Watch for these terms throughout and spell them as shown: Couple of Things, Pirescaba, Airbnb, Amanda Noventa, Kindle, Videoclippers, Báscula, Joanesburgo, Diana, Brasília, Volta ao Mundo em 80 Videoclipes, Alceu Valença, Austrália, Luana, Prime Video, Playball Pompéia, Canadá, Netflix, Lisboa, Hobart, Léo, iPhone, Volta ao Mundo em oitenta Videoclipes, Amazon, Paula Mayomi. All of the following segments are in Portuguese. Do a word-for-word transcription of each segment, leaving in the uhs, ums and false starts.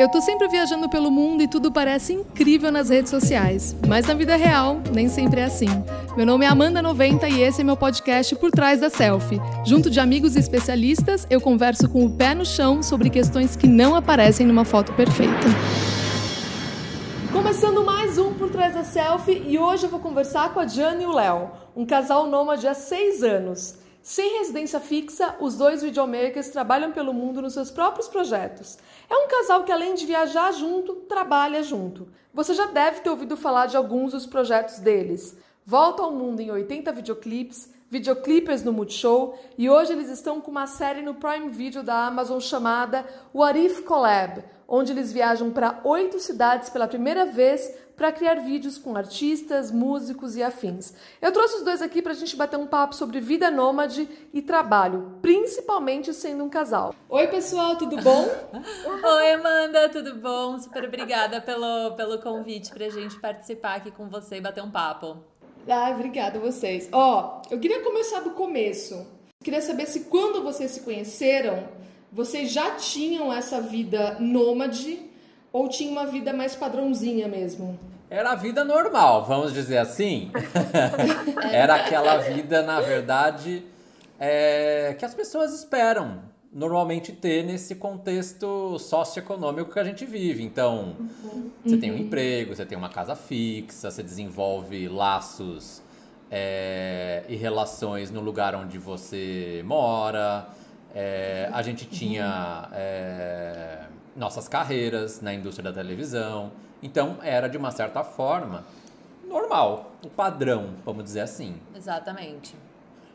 Eu tô sempre viajando pelo mundo e tudo parece incrível nas redes sociais. Mas na vida real, nem sempre é assim. Meu nome é Amanda Noventa e esse é meu podcast Por Trás da Selfie. Junto de amigos e especialistas, eu converso com o pé no chão sobre questões que não aparecem numa foto perfeita. Começando mais um Por Trás da Selfie e hoje eu vou conversar com a Diana e o Léo, um casal nômade há seis anos. Sem residência fixa, os dois videomakers trabalham pelo mundo nos seus próprios projetos. É um casal que, além de viajar junto, trabalha junto. Você já deve ter ouvido falar de alguns dos projetos deles. Volta ao Mundo em oitenta Videoclipes, Videoclippers no Multishow, e hoje eles estão com uma série no Prime Video da Amazon chamada What If Collab, onde eles viajam para oito cidades pela primeira vez para criar vídeos com artistas, músicos e afins. Eu trouxe os dois aqui para a gente bater um papo sobre vida nômade e trabalho, principalmente sendo um casal. Oi, pessoal, tudo bom? Oi, Amanda, tudo bom? Super obrigada pelo, pelo convite para a gente participar aqui com você e bater um papo. Ah, obrigada a vocês. Ó, oh, eu queria começar do começo. Queria saber se quando vocês se conheceram, vocês já tinham essa vida nômade ou tinha uma vida mais padrãozinha mesmo? Era a vida normal, vamos dizer assim. Era aquela vida, na verdade, é, que as pessoas esperam normalmente ter nesse contexto socioeconômico que a gente vive. Então, uhum. você uhum. tem um emprego, você tem uma casa fixa, você desenvolve laços é, e relações no lugar onde você mora. É, a gente tinha... Uhum. É, nossas carreiras na indústria da televisão. Então, era, de uma certa forma, normal, o padrão, vamos dizer assim. Exatamente.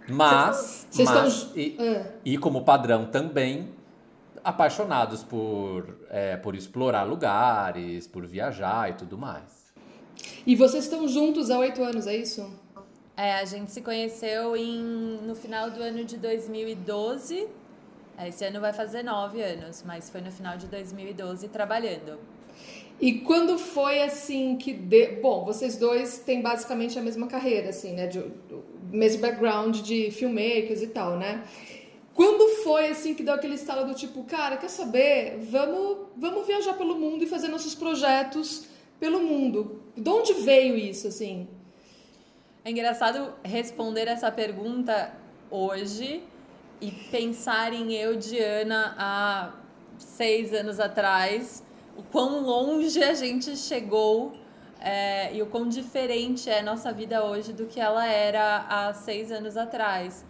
Mas, Vocês mas estão... e, é. e como padrão também, apaixonados por, é, por explorar lugares, por viajar e tudo mais. E vocês estão juntos há oito anos, é isso? É, a gente se conheceu em, no final do ano de dois mil e doze, Esse ano vai fazer nove anos, mas foi no final de dois mil e doze trabalhando. E quando foi assim que... De... Bom, vocês dois têm basicamente a mesma carreira, assim, né? De... Mesmo background de filmmakers e tal, né? Quando foi assim que deu aquele estalo do tipo, cara, quer saber? Vamos, vamos viajar pelo mundo e fazer nossos projetos pelo mundo. De onde veio isso, assim? É engraçado responder essa pergunta hoje... E pensar em eu, Diana, há seis anos atrás, o quão longe a gente chegou é, e o quão diferente é a nossa vida hoje do que ela era há seis anos atrás.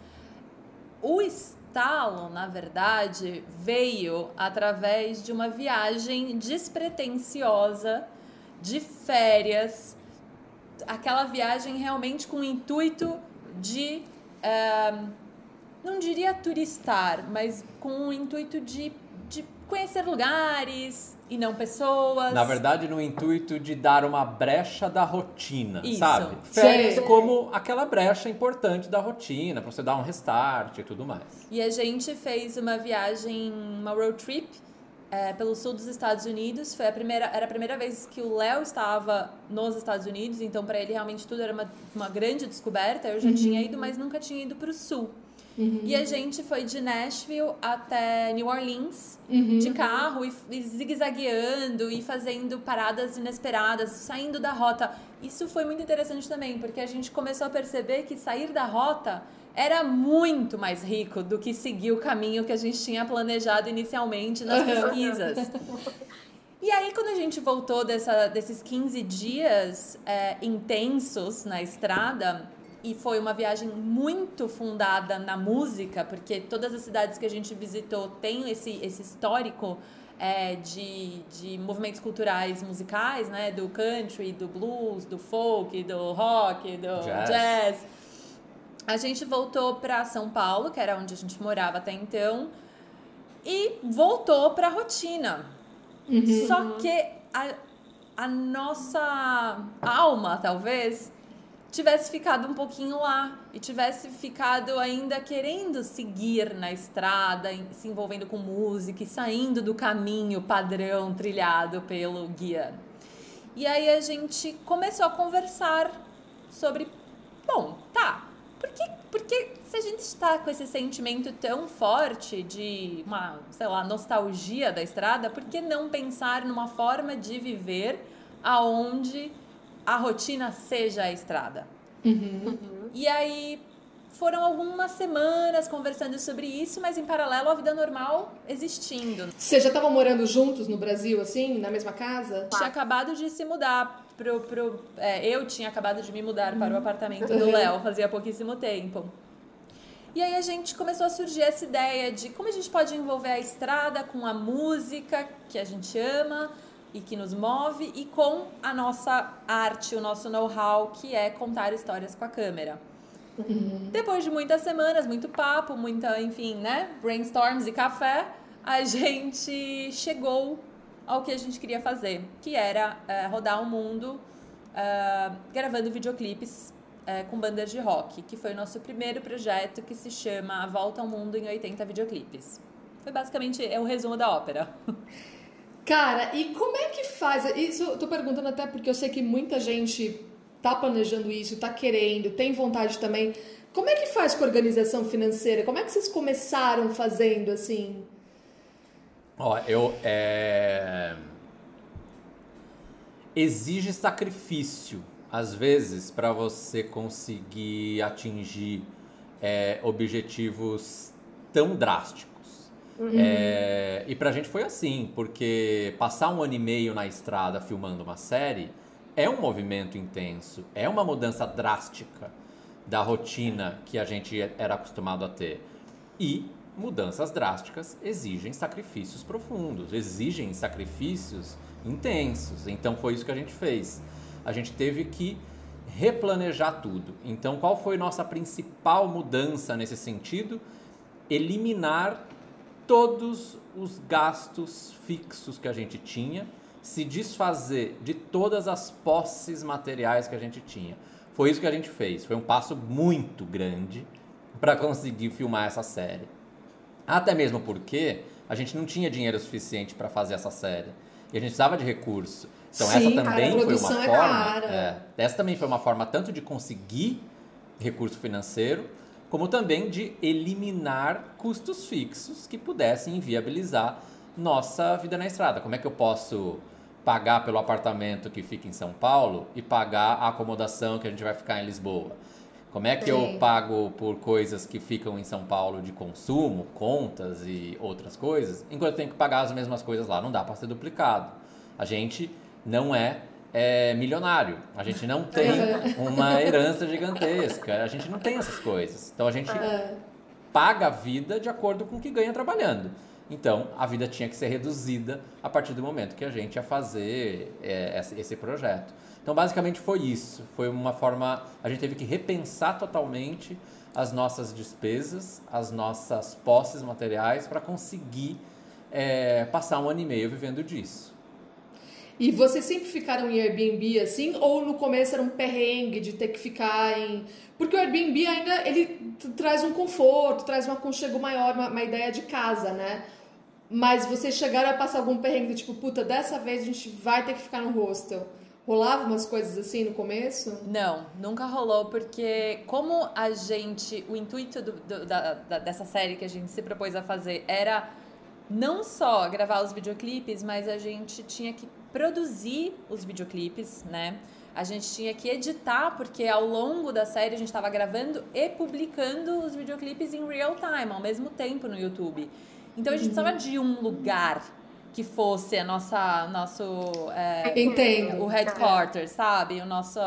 O estalo, na verdade, veio através de uma viagem despretensiosa, de férias, aquela viagem realmente com o intuito de... É, não diria turistar, mas com o intuito de, de conhecer lugares e não pessoas. Na verdade, no intuito de dar uma brecha da rotina, Isso. sabe? Férias como aquela brecha importante da rotina, pra você dar um restart e tudo mais. E a gente fez uma viagem, uma road trip, é, pelo sul dos Estados Unidos. Foi a primeira, era a primeira vez que o Léo estava nos Estados Unidos, então pra ele realmente tudo era uma, uma grande descoberta. Eu já uhum. tinha ido, mas nunca tinha ido pro sul. Uhum. E a gente foi de Nashville até New Orleans, uhum. de carro, e, e zigue-zagueando, e fazendo paradas inesperadas, saindo da rota. Isso foi muito interessante também, porque a gente começou a perceber que sair da rota era muito mais rico do que seguir o caminho que a gente tinha planejado inicialmente nas pesquisas. E aí, quando a gente voltou dessa, desses quinze dias é, intensos na estrada... E foi uma viagem muito fundada na música, porque todas as cidades que a gente visitou têm esse, esse histórico é, de, de movimentos culturais musicais, né? Do country, do blues, do folk, do rock, do jazz. jazz. A gente voltou para São Paulo, que era onde a gente morava até então, e voltou para a rotina. Uhum. Só que a, a nossa alma, talvez... tivesse ficado um pouquinho lá e tivesse ficado ainda querendo seguir na estrada, se envolvendo com música e saindo do caminho padrão trilhado pelo guia. E aí a gente começou a conversar sobre, bom, tá, por que, Porque se a gente está com esse sentimento tão forte de uma, sei lá, nostalgia da estrada, por que não pensar numa forma de viver aonde a rotina seja a estrada? Uhum. Uhum. E aí foram algumas semanas conversando sobre isso, mas em paralelo a vida normal existindo. Vocês já estavam morando juntos no Brasil, assim, na mesma casa? Tinha acabado de se mudar. Pro, pro, é, eu tinha acabado de me mudar uhum. para o apartamento do Léo, fazia pouquíssimo tempo. E aí a gente começou a surgir essa ideia de como a gente pode envolver a estrada com a música que a gente ama e que nos move, e com a nossa arte, o nosso know-how, que é contar histórias com a câmera. Uhum. Depois de muitas semanas, muito papo, muita, enfim, né, brainstorms e café, a gente chegou ao que a gente queria fazer, que era uh, rodar o mundo uh, gravando videoclipes uh, com bandas de rock, que foi o nosso primeiro projeto, que se chama Volta ao Mundo em oitenta Videoclipes. Foi basicamente é um resumo da ópera. Cara, e como é que faz? Isso eu tô perguntando até porque eu sei que muita gente tá planejando isso, tá querendo, tem vontade também. Como é que faz com a organização financeira? Como é que vocês começaram fazendo, assim? Ó, eu... É... Exige sacrifício, às vezes, para você conseguir atingir é, objetivos tão drásticos. Uhum. É... E pra gente foi assim, porque passar um ano e meio na estrada filmando uma série é um movimento intenso, é uma mudança drástica da rotina que a gente era acostumado a ter. E... mudanças drásticas exigem sacrifícios profundos, exigem sacrifícios intensos. Então, foi isso que a gente fez. A gente teve que replanejar tudo. Então, qual foi nossa principal mudança nesse sentido? Eliminar todos os gastos fixos que a gente tinha, se desfazer de todas as posses materiais que a gente tinha. Foi isso que a gente fez. Foi um passo muito grande para conseguir filmar essa série. Até mesmo porque a gente não tinha dinheiro suficiente para fazer essa série. E a gente precisava de recurso. Então, sim, essa também cara, foi uma forma... Cara. É, essa também foi uma forma tanto de conseguir recurso financeiro, como também de eliminar custos fixos que pudessem inviabilizar nossa vida na estrada. Como é que eu posso pagar pelo apartamento que fica em São Paulo e pagar a acomodação que a gente vai ficar em Lisboa? Como é que Sim. eu pago por coisas que ficam em São Paulo de consumo, contas e outras coisas, enquanto eu tenho que pagar as mesmas coisas lá? Não dá para ser duplicado. A gente não é, é milionário, a gente não tem uma herança gigantesca, a gente não tem essas coisas. Então, a gente paga a vida de acordo com o que ganha trabalhando. Então, a vida tinha que ser reduzida a partir do momento que a gente ia fazer é, esse projeto. Então, basicamente, foi isso. Foi uma forma... A gente teve que repensar totalmente as nossas despesas, as nossas posses materiais, para conseguir é, passar um ano e meio vivendo disso. E vocês sempre ficaram em Airbnb, assim? Ou no começo era um perrengue de ter que ficar em... Porque o Airbnb ainda, ele traz um conforto, traz um aconchego maior, uma, uma ideia de casa, né? Mas vocês chegaram a passar algum perrengue, tipo, puta, dessa vez a gente vai ter que ficar no hostel. Rolava umas coisas assim no começo? Não, nunca rolou, porque como a gente... O intuito do, do, da, da, dessa série que a gente se propôs a fazer era... não só gravar os videoclipes, mas a gente tinha que produzir os videoclipes, né? A gente tinha que editar, porque ao longo da série a gente estava gravando e publicando os videoclipes em real time, ao mesmo tempo no YouTube. Então a gente precisava de um lugar que fosse a nossa, nosso... É, Entendo. O headquarters, sabe? O nosso...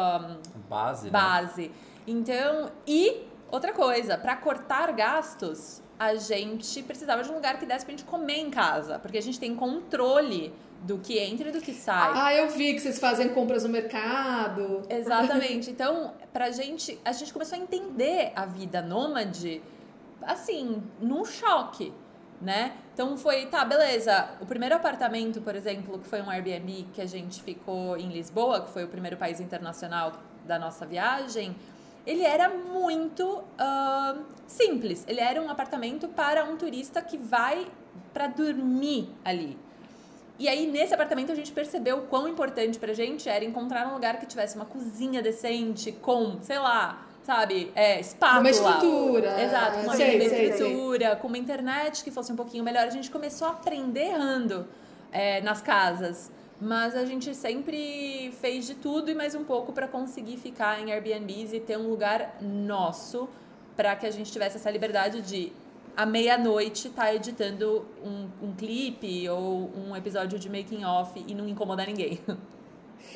Base, Base. Né? Então, e outra coisa, para cortar gastos... a gente precisava de um lugar que desse pra gente comer em casa. Porque a gente tem controle do que entra e do que sai. Ah, eu vi que vocês fazem compras no mercado. Exatamente. Então, pra gente... A gente começou a entender a vida nômade, assim, num choque, né? Então, foi... Tá, beleza. O primeiro apartamento, por exemplo, que foi um Airbnb que a gente ficou em Lisboa, que foi o primeiro país internacional da nossa viagem... Ele era muito uh, simples. Ele era um apartamento para um turista que vai para dormir ali. E aí, nesse apartamento, a gente percebeu o quão importante pra gente era encontrar um lugar que tivesse uma cozinha decente com, sei lá, sabe, é, espátula. Uma estrutura. Exato, com uma sei, sei, estrutura, sei. Com uma internet que fosse um pouquinho melhor. A gente começou a aprender errando é, nas casas. Mas a gente sempre fez de tudo e mais um pouco para conseguir ficar em Airbnbs e ter um lugar nosso para que a gente tivesse essa liberdade de, à meia-noite, estar tá editando um, um clipe ou um episódio de making-off e não incomodar ninguém.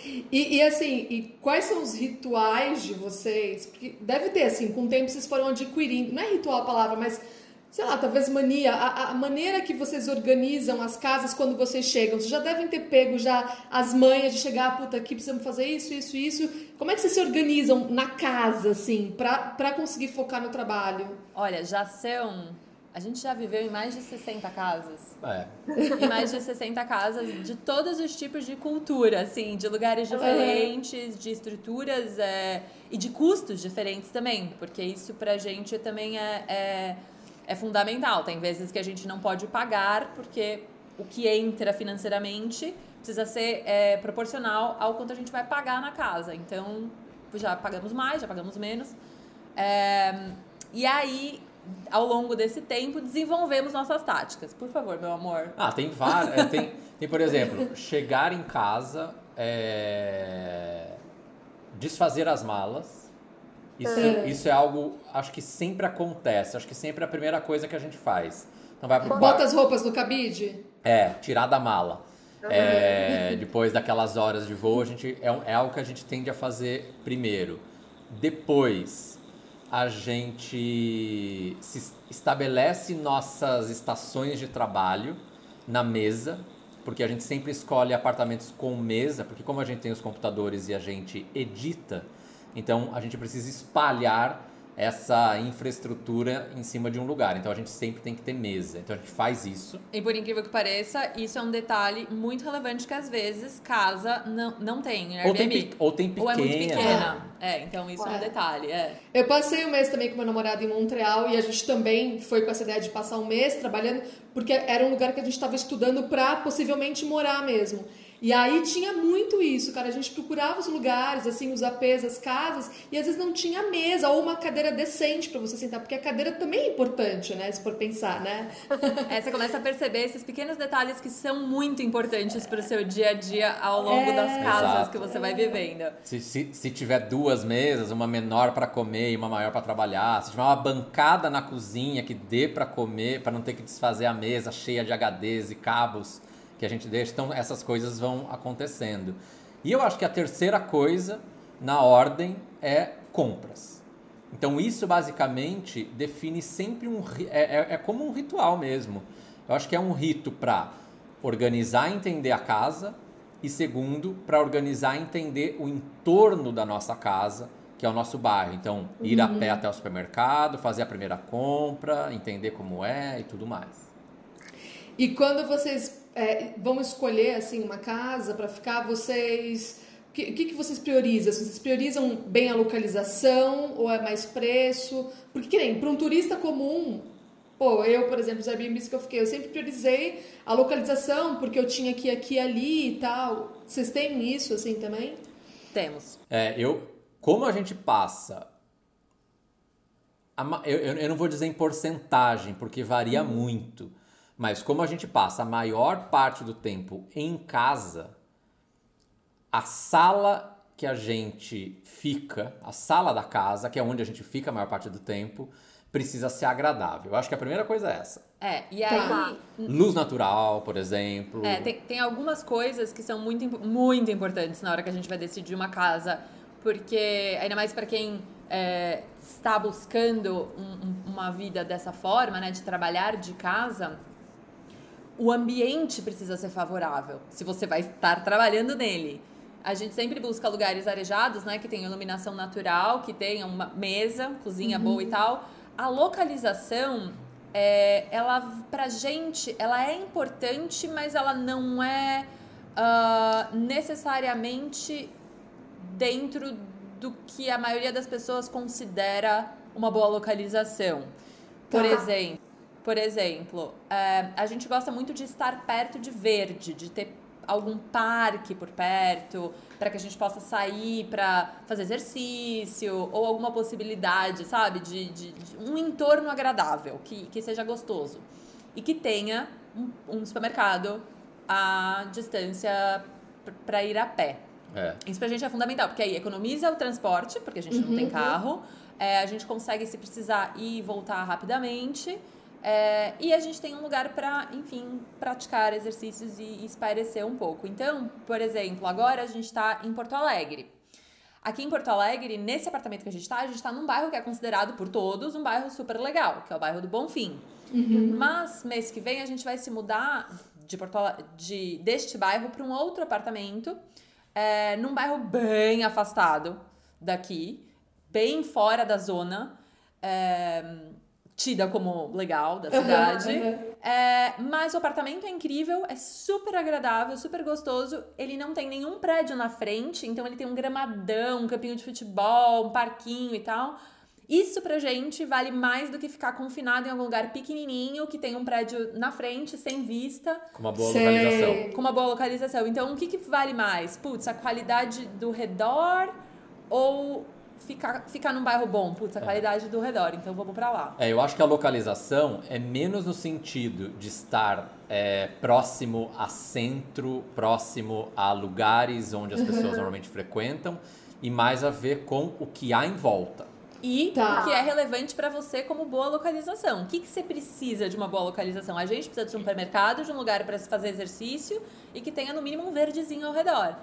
E, e assim, e quais são os rituais de vocês? Porque deve ter, assim, com o tempo vocês foram adquirindo, não é ritual a palavra, mas... sei lá, talvez mania, a, a maneira que vocês organizam as casas quando vocês chegam. Vocês já devem ter pego já as manhas de chegar, puta, aqui precisamos fazer isso, isso, isso. Como é que vocês se organizam na casa, assim, pra, pra conseguir focar no trabalho? Olha, já são... A gente já viveu em mais de sessenta casas. É. Em mais de sessenta casas de todos os tipos de cultura, assim, de lugares diferentes, é. de estruturas é, e de custos diferentes também, porque isso pra gente também é... é É fundamental. Tem vezes que a gente não pode pagar, porque o que entra financeiramente precisa ser é, proporcional ao quanto a gente vai pagar na casa. Então, já pagamos mais, já pagamos menos. É, e aí, ao longo desse tempo, desenvolvemos nossas táticas. Por favor, meu amor. Ah, tem várias. tem, tem, por exemplo, chegar em casa, é... desfazer as malas. Isso, isso é algo, acho que sempre acontece, acho que sempre é a primeira coisa que a gente faz. Então vai pro Bota as roupas no cabide? É, tirar da mala. Uhum. É, depois daquelas horas de voo, a gente, é, é algo que a gente tende a fazer primeiro. Depois, a gente se estabelece nossas estações de trabalho na mesa, porque a gente sempre escolhe apartamentos com mesa, porque como a gente tem os computadores e a gente edita, então, a gente precisa espalhar essa infraestrutura em cima de um lugar. Então, a gente sempre tem que ter mesa. Então, a gente faz isso. E por incrível que pareça, isso é um detalhe muito relevante que, às vezes, casa não, não tem. Ou tem, ou tem pequena. Ou é muito pequena. É, é então isso Ué. é um detalhe. É. Eu passei um mês também com meu namorado em Montreal e a gente também foi com essa ideia de passar um mês trabalhando, porque era um lugar que a gente estava estudando para possivelmente morar mesmo. E aí tinha muito isso, cara, a gente procurava os lugares, assim, os apês, as casas, e às vezes não tinha mesa ou uma cadeira decente pra você sentar, porque a cadeira também é importante, né, se for pensar, né? É, você começa a perceber esses pequenos detalhes que são muito importantes pro seu dia a dia ao longo é, das casas exato. que você vai vivendo. Se, se, se tiver duas mesas, uma menor pra comer e uma maior pra trabalhar, se tiver uma bancada na cozinha que dê pra comer, pra não ter que desfazer a mesa cheia de H Ds e cabos... que a gente deixa, então essas coisas vão acontecendo. E eu acho que a terceira coisa na ordem é compras. Então isso basicamente define sempre um... É, é como um ritual mesmo. Eu acho que é um rito para organizar e entender a casa e segundo, para organizar e entender o entorno da nossa casa, que é o nosso bairro. Então ir uhum. a pé até o supermercado, fazer a primeira compra, entender como é e tudo mais. E quando vocês... É, vão escolher assim, uma casa para ficar, vocês... O que, que, que vocês priorizam? Vocês priorizam bem a localização ou é mais preço? Porque, que nem, para um turista comum... Pô, eu, por exemplo, os Airbnbs que eu fiquei, eu sempre priorizei a localização porque eu tinha que ir aqui e ali e tal. Vocês têm isso assim também? Temos. É, eu... Como a gente passa... A, eu, eu não vou dizer em porcentagem, porque varia hum. muito. Mas como a gente passa a maior parte do tempo em casa, a sala que a gente fica, a sala da casa, que é onde a gente fica a maior parte do tempo, precisa ser agradável. Eu acho que a primeira coisa é essa. É, e aí... Tá. Luz natural, por exemplo. É, tem, tem algumas coisas que são muito, muito importantes na hora que a gente vai decidir uma casa, porque ainda mais para quem... É, está buscando um, um, uma vida dessa forma, né, de trabalhar de casa, o ambiente precisa ser favorável, se você vai estar trabalhando nele. A gente sempre busca lugares arejados, né, que tenham iluminação natural, que tenham uma mesa, cozinha uhum. boa e tal. A localização, é, ela, pra gente, ela é importante, mas ela não é uh, necessariamente dentro do que a maioria das pessoas considera uma boa localização. Por, exemplo, por exemplo, é, a gente gosta muito de estar perto de verde, de ter algum parque por perto, para que a gente possa sair para fazer exercício, ou alguma possibilidade, sabe, de, de, de um entorno agradável, que, que seja gostoso. E que tenha um, um supermercado à distância para ir a pé. É. Isso pra gente é fundamental, porque aí economiza o transporte, porque a gente uhum. não tem carro, é, a gente consegue, se precisar, ir e voltar rapidamente, é, e a gente tem um lugar para, enfim, praticar exercícios e, e espairecer um pouco. Então, por exemplo, agora a gente está em Porto Alegre. Aqui em Porto Alegre, nesse apartamento que a gente está, a gente está num bairro que é considerado por todos um bairro super legal, que é o bairro do Bonfim. Uhum. Mas, mês que vem, a gente vai se mudar de Porto Alegre, de, deste bairro para um outro apartamento, é, num bairro bem afastado daqui, bem fora da zona, é, tida como legal da cidade. Uhum, uhum. É, mas o apartamento é incrível, é super agradável, super gostoso. Ele não tem nenhum prédio na frente, então ele tem um gramadão, um campinho de futebol, um parquinho e tal. Isso pra gente vale mais do que ficar confinado em algum lugar pequenininho, que tem um prédio na frente, sem vista. Com uma boa Sei. localização. Com uma boa localização. Então, o que, que vale mais? Putz, a qualidade do redor ou ficar, ficar num bairro bom? Putz, a é. qualidade do redor. Então, vamos pra lá. É, eu acho que a localização é menos no sentido de estar é, próximo a centro, próximo a lugares onde as pessoas normalmente frequentam, e mais a ver com o que há em volta. E tá. o que é relevante para você como boa localização. O que, que você precisa de uma boa localização? A gente precisa de um supermercado, de um lugar para se fazer exercício e que tenha no mínimo um verdezinho ao redor.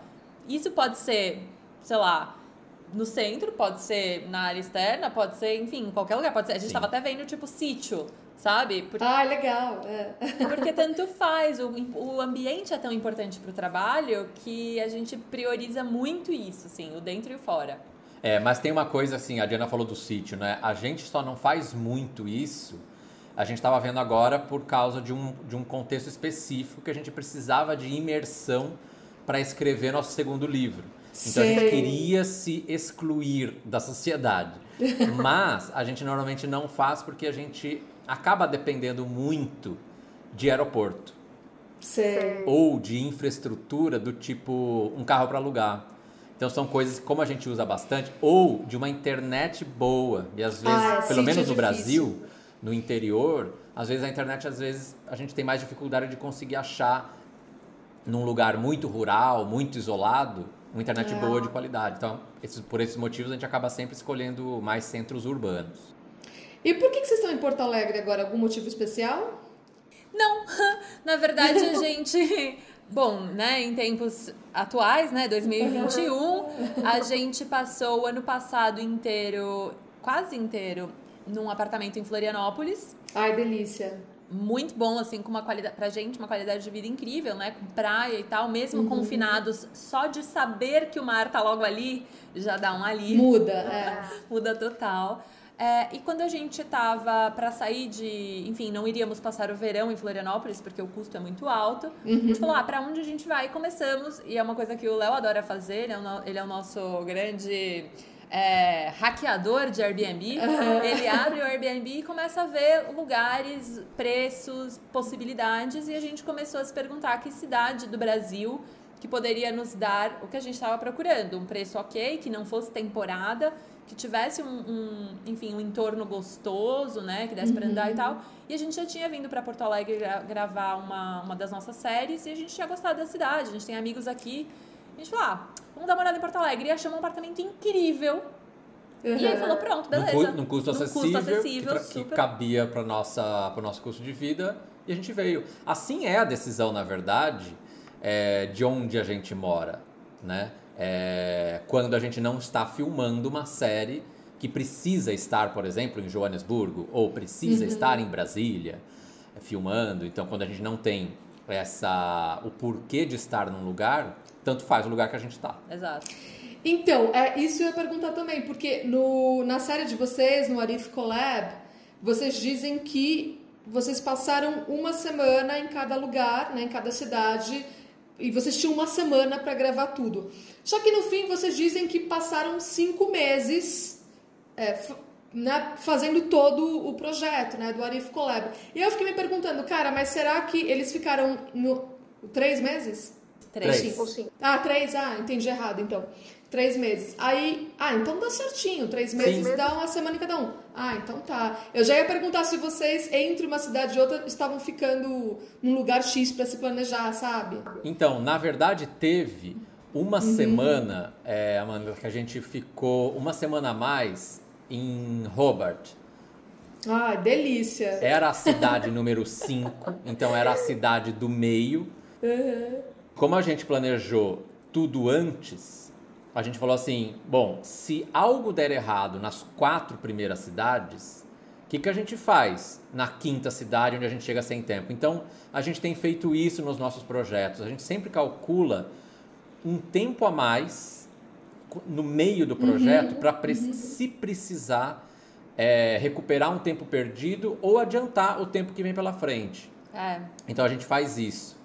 Isso pode ser, sei lá, no centro, pode ser na área externa, pode ser, enfim, em qualquer lugar. Pode ser. A gente estava até vendo, tipo, sítio, sabe? Porque, ah, legal! É. Porque tanto faz. O, o ambiente é tão importante para o trabalho que a gente prioriza muito isso, assim, o dentro e o fora. É, mas tem uma coisa assim, a Diana falou do sítio, né? A gente só não faz muito isso, a gente estava vendo agora por causa de um, de um contexto específico que a gente precisava de imersão para escrever nosso segundo livro. Então Sim. a gente queria se excluir da sociedade, mas a gente normalmente não faz porque a gente acaba dependendo muito de aeroporto. Sim. Ou de infraestrutura do tipo um carro para alugar. Então, são coisas que, como a gente usa bastante, ou de uma internet boa. E, às vezes, ah, pelo menos no Brasil, no interior, às vezes a internet, às vezes, a gente tem mais dificuldade de conseguir achar num lugar muito rural, muito isolado, uma internet é. boa de qualidade. Então, esses, por esses motivos, a gente acaba sempre escolhendo mais centros urbanos. E por que, que vocês estão em Porto Alegre agora? Algum motivo especial? Não. Na verdade, a gente... Bom, né, em tempos atuais, né, dois mil e vinte e um, a gente passou o ano passado inteiro, quase inteiro, num apartamento em Florianópolis. Ai, delícia. Muito bom, assim, com uma qualidade, pra gente, uma qualidade de vida incrível, né, com praia e tal, mesmo uhum. confinados, só de saber que o mar tá logo ali, já dá um alívio. Muda, é. Muda total. É, e quando a gente tava pra sair de... Enfim, não iríamos passar o verão em Florianópolis, porque o custo é muito alto. Uhum. A gente falou, ah, pra onde a gente vai? E começamos. E é uma coisa que o Léo adora fazer. Ele é o, ele é o nosso grande é, hackeador de Airbnb. Uhum. Ele abre o Airbnb e começa a ver lugares, preços, possibilidades. E a gente começou a se perguntar que cidade do Brasil que poderia nos dar o que a gente estava procurando. Um preço ok, que não fosse temporada, que tivesse um, um, enfim, um entorno gostoso, né, que desse pra andar uhum. e tal. E a gente já tinha vindo pra Porto Alegre gra- gravar uma, uma das nossas séries e a gente tinha gostado da cidade, a gente tem amigos aqui. A gente falou, ah, vamos dar uma olhada em Porto Alegre. E achamos um apartamento incrível. Uhum. E aí falou, pronto, beleza. Num custo acessível, custo acessível que, pra, super... que cabia pra nossa, pro nosso custo de vida. E a gente veio. Assim é a decisão, na verdade, é, de onde a gente mora, né? É, quando a gente não está filmando uma série que precisa estar, por exemplo, em Joanesburgo ou precisa uhum. estar em Brasília filmando. Então, quando a gente não tem essa, o porquê de estar num lugar, tanto faz o lugar que a gente está. Exato. Então, é, isso eu ia perguntar também, porque no, na série de vocês, no What If Collab, vocês dizem que vocês passaram uma semana em cada lugar, né, em cada cidade, e vocês tinham uma semana para gravar tudo. Só que no fim vocês dizem que passaram cinco meses é, f- né, fazendo todo o projeto, né, do What If Collab. E eu fiquei me perguntando, cara, mas será que eles ficaram no, três meses? Três. Cinco, cinco. Ah, três. Ah, entendi errado, então. Três meses. Aí, ah, então dá certinho. Três meses Sim. dá uma semana cada um. Ah, então tá. Eu já ia perguntar se vocês, entre uma cidade e outra, estavam ficando num lugar X pra se planejar, sabe? Então, na verdade, teve uma uhum. semana, é, Amanda, que a gente ficou uma semana a mais em Hobart. Ah, delícia. Era a cidade número cinco, então era a cidade do meio. Uhum. Como a gente planejou tudo antes... A gente falou assim, bom, se algo der errado nas quatro primeiras cidades, o que, que a gente faz na quinta cidade onde a gente chega sem tempo? Então, a gente tem feito isso nos nossos projetos. A gente sempre calcula um tempo a mais no meio do projeto uhum, para pre- uhum. se precisar é, recuperar um tempo perdido ou adiantar o tempo que vem pela frente. É. Então, a gente faz isso.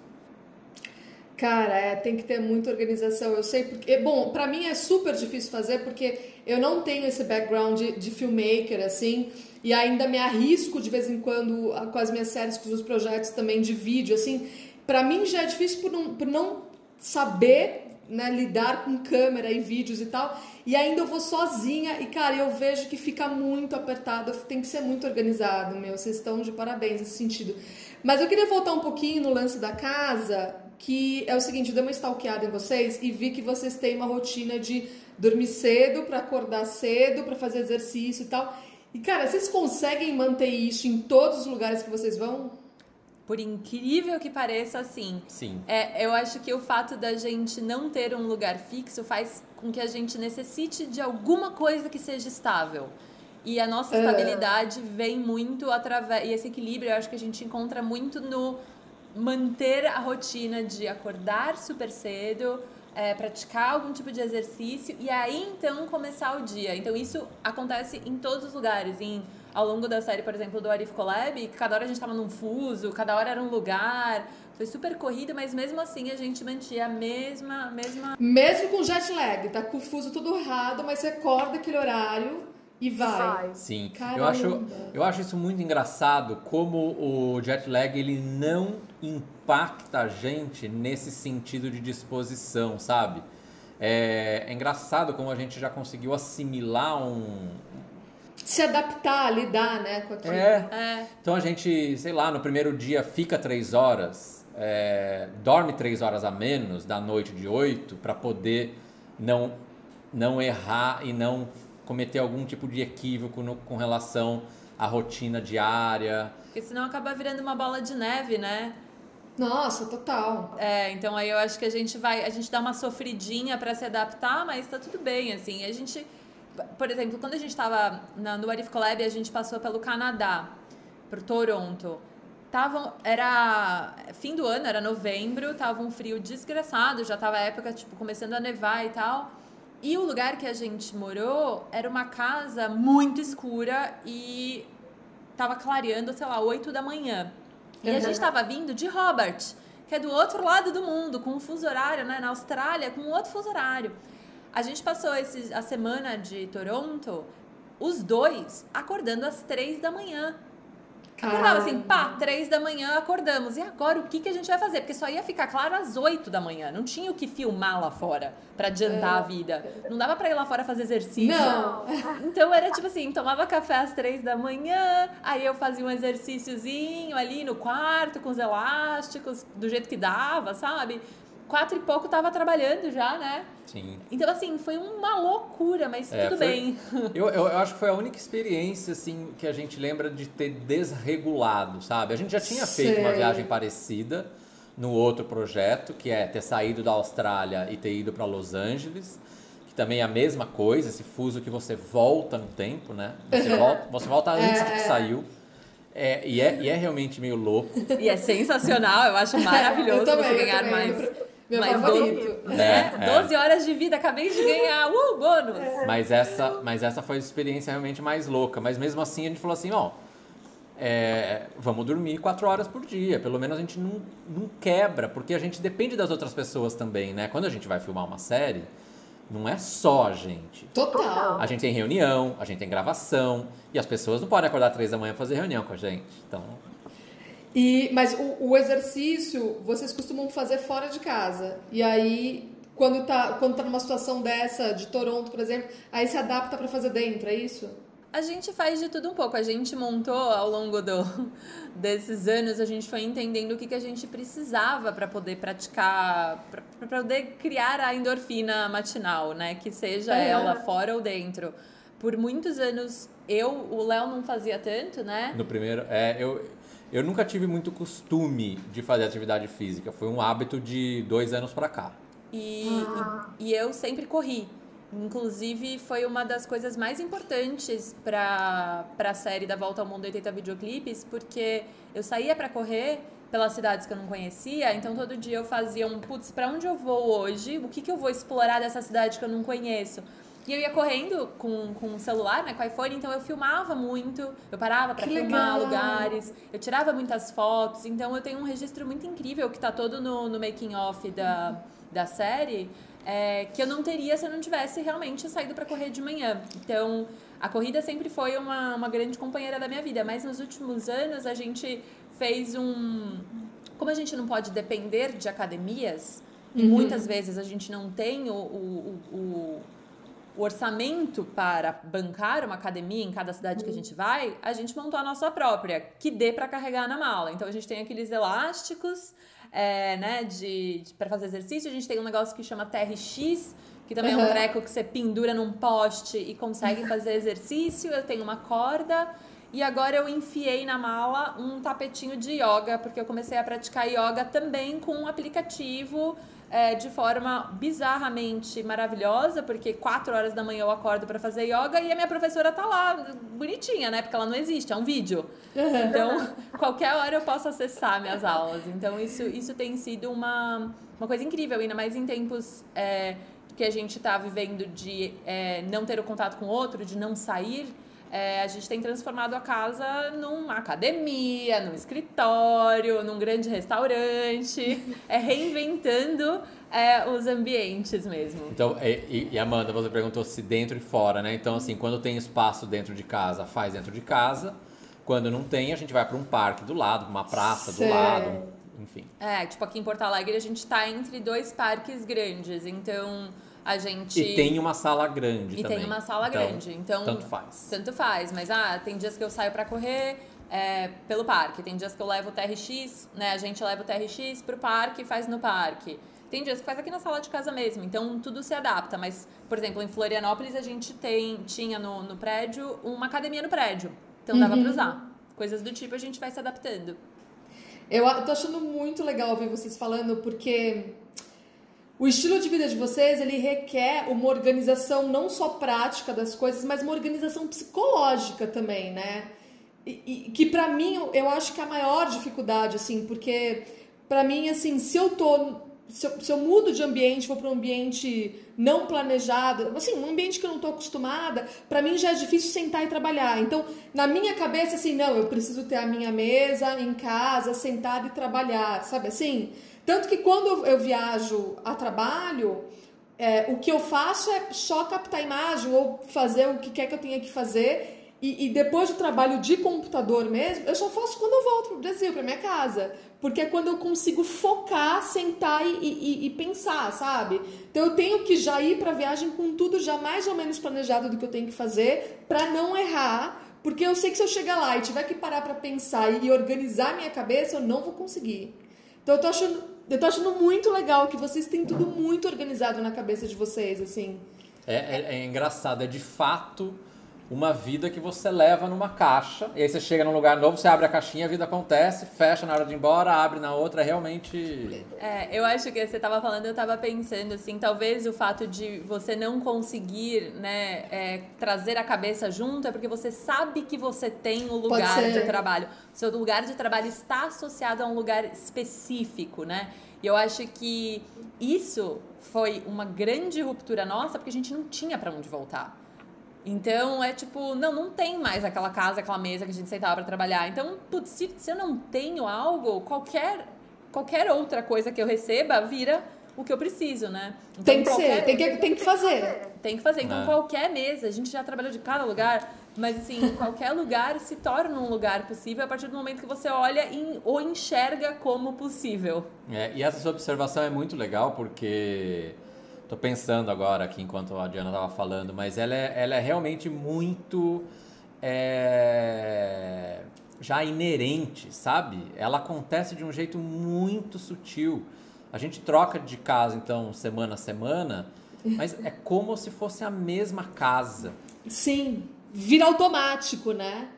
Cara, é, tem que ter muita organização, eu sei, porque, bom, pra mim é super difícil fazer, porque eu não tenho esse background de, de filmmaker, assim, e ainda me arrisco de vez em quando com as minhas séries, com os projetos também de vídeo, assim, pra mim já é difícil por não, por não saber, né, lidar com câmera e vídeos e tal, e ainda eu vou sozinha, e cara, eu vejo que fica muito apertado, tem que ser muito organizado, meu, vocês estão de parabéns nesse sentido. Mas eu queria voltar um pouquinho no lance da casa... Que é o seguinte, eu dei uma stalkeada em vocês e vi que vocês têm uma rotina de dormir cedo, pra acordar cedo, pra fazer exercício e tal. E, cara, vocês conseguem manter isso em todos os lugares que vocês vão? Por incrível que pareça, sim. Sim. É, eu acho que o fato da gente não ter um lugar fixo faz com que a gente necessite de alguma coisa que seja estável. E a nossa estabilidade é. vem muito através... E esse equilíbrio eu acho que a gente encontra muito no... manter a rotina de acordar super cedo, é, praticar algum tipo de exercício e aí então começar o dia. Então isso acontece em todos os lugares. Em, ao longo da série, por exemplo, do What If Collab, cada hora a gente estava num fuso, cada hora era um lugar. Foi super corrido, mas mesmo assim a gente mantinha a mesma... mesma... Mesmo com jet lag, tá com o fuso todo errado, mas você acorda aquele horário... E vai. Sim. Eu acho, eu acho isso muito engraçado, como o jet lag ele não impacta a gente nesse sentido de disposição, sabe? É, é engraçado como a gente já conseguiu assimilar um... Se adaptar, lidar, né? Com aquilo. É. É. Então a gente, sei lá, no primeiro dia fica três horas, é, dorme três horas a menos da noite de oito para poder não, não errar e não... cometer algum tipo de equívoco no, com relação à rotina diária. Porque senão acaba virando uma bola de neve, né? Nossa, total. É, então aí eu acho que a gente vai... A gente dá uma sofridinha pra se adaptar, mas tá tudo bem, assim. A gente... Por exemplo, quando a gente tava na, no What If Collab, a gente passou pelo Canadá, por Toronto. Tavam, era fim do ano, era novembro, tava um frio desgraçado, já tava a época, tipo, começando a nevar e tal... E o lugar que a gente morou era uma casa muito escura e tava clareando, sei lá, oito da manhã. E uhum. a gente tava vindo de Hobart, que é do outro lado do mundo, com um fuso horário, né? Na Austrália, com outro fuso horário. A gente passou esse, a semana de Toronto, os dois acordando às três da manhã. Acordava assim, pá, três da manhã acordamos. E agora o que, que a gente vai fazer? Porque só ia ficar claro às oito da manhã. Não tinha o que filmar lá fora pra adiantar é. a vida. Não dava pra ir lá fora fazer exercício. Não. Então era tipo assim, tomava café às três da manhã, aí eu fazia um exercíciozinho ali no quarto com os elásticos, do jeito que dava, sabe? Quatro e pouco tava trabalhando já, né? Sim. Então assim, foi uma loucura, mas é, tudo foi, bem. Eu, eu, eu acho que foi a única experiência, assim, que a gente lembra de ter desregulado, sabe? A gente já tinha Sei. feito uma viagem parecida no outro projeto, que é ter saído da Austrália e ter ido para Los Angeles, que também é a mesma coisa, esse fuso que você volta no tempo, né? Você volta, você volta antes é. que saiu. É, e, é, e é realmente meio louco. E é sensacional, eu acho maravilhoso eu também, você ganhar mais... Meu mas favorito. Do, né? é, doze horas de vida, acabei de ganhar, uh, bônus! É. Mas, essa, mas essa foi a experiência realmente mais louca. Mas mesmo assim, a gente falou assim, ó, é, vamos dormir quatro horas por dia. Pelo menos a gente não, não quebra, porque a gente depende das outras pessoas também, né? Quando a gente vai filmar uma série, não é só a gente. Total! A gente tem reunião, a gente tem gravação, e as pessoas não podem acordar três da manhã pra fazer reunião com a gente, então... E, mas o, o exercício vocês costumam fazer fora de casa. E aí, quando tá, quando tá numa situação dessa, de Toronto, por exemplo, aí se adapta para fazer dentro, é isso? A gente faz de tudo um pouco. A gente montou ao longo do, desses anos, a gente foi entendendo o que, que a gente precisava para poder praticar, para poder criar a endorfina matinal, né? Que seja é. ela fora ou dentro. Por muitos anos, eu, o Léo não fazia tanto, né? No primeiro, é, eu, eu nunca tive muito costume de fazer atividade física. Foi um hábito de dois anos para cá. E, ah. e, e eu sempre corri. Inclusive, foi uma das coisas mais importantes para a série da Volta ao Mundo em oitenta Videoclipes, porque eu saía para correr pelas cidades que eu não conhecia, então todo dia eu fazia um, putz, para onde eu vou hoje? O que, que eu vou explorar dessa cidade que eu não conheço? E eu ia correndo com, com o celular, né, com o iPhone, então eu filmava muito, eu parava para filmar legal. lugares, eu tirava muitas fotos, então eu tenho um registro muito incrível que está todo no, no making-off da, da série, É, que eu não teria se eu não tivesse realmente saído para correr de manhã. Então, a corrida sempre foi uma, uma grande companheira da minha vida, mas nos últimos anos a gente fez um... Como a gente não pode depender de academias, uhum. e muitas vezes a gente não tem o, o, o, o orçamento para bancar uma academia em cada cidade uhum. que a gente vai, a gente montou a nossa própria, que dê para carregar na mala. Então, a gente tem aqueles elásticos... É, né, de, de, para fazer exercício, a gente tem um negócio que chama T R X, que também uhum. é um treco que você pendura num poste e consegue fazer exercício. Eu tenho uma corda e agora eu enfiei na mala um tapetinho de yoga, porque eu comecei a praticar yoga também com um aplicativo é, de forma bizarramente maravilhosa, porque quatro horas da manhã eu acordo para fazer yoga e a minha professora tá lá, bonitinha, né? Porque ela não existe, é um vídeo. Então, qualquer hora eu posso acessar minhas aulas. Então, isso, isso tem sido uma, uma coisa incrível, ainda mais em tempos... É, que a gente está vivendo de é, não ter o contato com o outro, de não sair, é, a gente tem transformado a casa numa academia, num escritório, num grande restaurante, é, reinventando é, os ambientes mesmo. Então, e, e Amanda, você perguntou se dentro e fora, né? Então, assim, quando tem espaço dentro de casa, faz dentro de casa. Quando não tem, a gente vai para um parque do lado, uma praça do Sim. lado, enfim. É, tipo, aqui em Porto Alegre a gente tá entre dois parques grandes, então... A gente... E tem uma sala grande e também. E tem uma sala então, grande. Então, tanto faz. Tanto faz. Mas, ah, tem dias que eu saio pra correr é, pelo parque. Tem dias que eu levo o T R X, né? A gente leva o T R X pro parque e faz no parque. Tem dias que faz aqui na sala de casa mesmo. Então, tudo se adapta. Mas, por exemplo, em Florianópolis, a gente tem, tinha no, no prédio uma academia no prédio. Então, dava uhum. pra usar. Coisas do tipo, a gente vai se adaptando. Eu tô achando muito legal ouvir vocês falando, porque... O estilo de vida de vocês, ele requer uma organização não só prática das coisas, mas uma organização psicológica também, né? E, e que pra mim, eu acho que é a maior dificuldade, assim, porque pra mim, assim, se eu tô... Se eu, se eu mudo de ambiente, vou pra um ambiente não planejado, assim, um ambiente que eu não tô acostumada, pra mim já é difícil sentar e trabalhar. Então, na minha cabeça, assim, não, eu preciso ter a minha mesa em casa, sentar e trabalhar, sabe assim? Tanto que quando eu viajo a trabalho, é, o que eu faço é só captar imagem ou fazer o que quer que eu tenha que fazer. E, e depois do trabalho de computador mesmo, eu só faço quando eu volto pro Brasil, pra minha casa. Porque é quando eu consigo focar, sentar e, e, e pensar, sabe? Então eu tenho que já ir pra viagem com tudo já mais ou menos planejado do que eu tenho que fazer pra não errar. Porque eu sei que se eu chegar lá e tiver que parar pra pensar e, e organizar minha cabeça, eu não vou conseguir. Então eu tô achando... Eu tô achando muito legal que vocês têm tudo muito organizado na cabeça de vocês, assim. É, é, é engraçado, é de fato uma vida que você leva numa caixa, e aí você chega num lugar novo, você abre a caixinha, a vida acontece, fecha na hora de ir embora, abre na outra, é realmente... É, eu acho que você tava falando, eu tava pensando, assim, talvez o fato de você não conseguir, né, é, trazer a cabeça junto, é porque você sabe que você tem o lugar de trabalho. Seu lugar de trabalho está associado a um lugar específico, né? E eu acho que isso foi uma grande ruptura nossa, porque a gente não tinha pra onde voltar. Então, é tipo, não, não tem mais aquela casa, aquela mesa que a gente sentava pra trabalhar. Então, putz, se, se eu não tenho algo, qualquer, qualquer outra coisa que eu receba vira o que eu preciso, né? Então, tem que qualquer... ser, tem que, tem que fazer. Tem que fazer. Então, é. qualquer mesa, a gente já trabalhou de cada lugar, mas assim, qualquer lugar se torna um lugar possível a partir do momento que você olha em, ou enxerga como possível. É, e essa sua observação é muito legal, porque... Tô pensando agora aqui enquanto a Diana tava falando, mas ela é, ela é realmente muito... É... já inerente, sabe? Ela acontece de um jeito muito sutil. A gente troca de casa, então, semana a semana, mas é como se fosse a mesma casa. Sim, vira automático, né?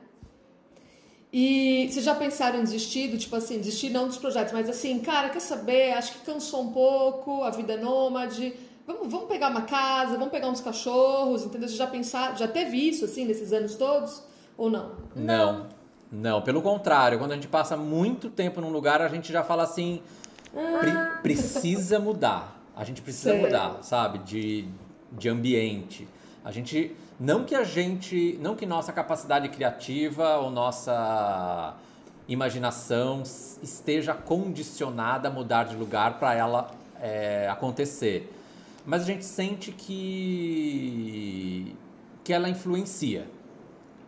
E vocês já pensaram em desistir? Tipo assim, desistir não dos projetos, mas assim, cara, quer saber? Acho que cansou um pouco, a vida é nômade... Vamos, vamos pegar uma casa, vamos pegar uns cachorros, entendeu? Você já pensar, já teve isso, assim, nesses anos todos? Ou não? Não. Não. Não, pelo contrário, quando a gente passa muito tempo num lugar, a gente já fala assim, pre- precisa mudar, a gente precisa Sei. mudar, sabe, de, de ambiente. A gente, não que a gente, não que nossa capacidade criativa ou nossa imaginação esteja condicionada a mudar de lugar para ela é, acontecer, mas a gente sente que, que ela influencia,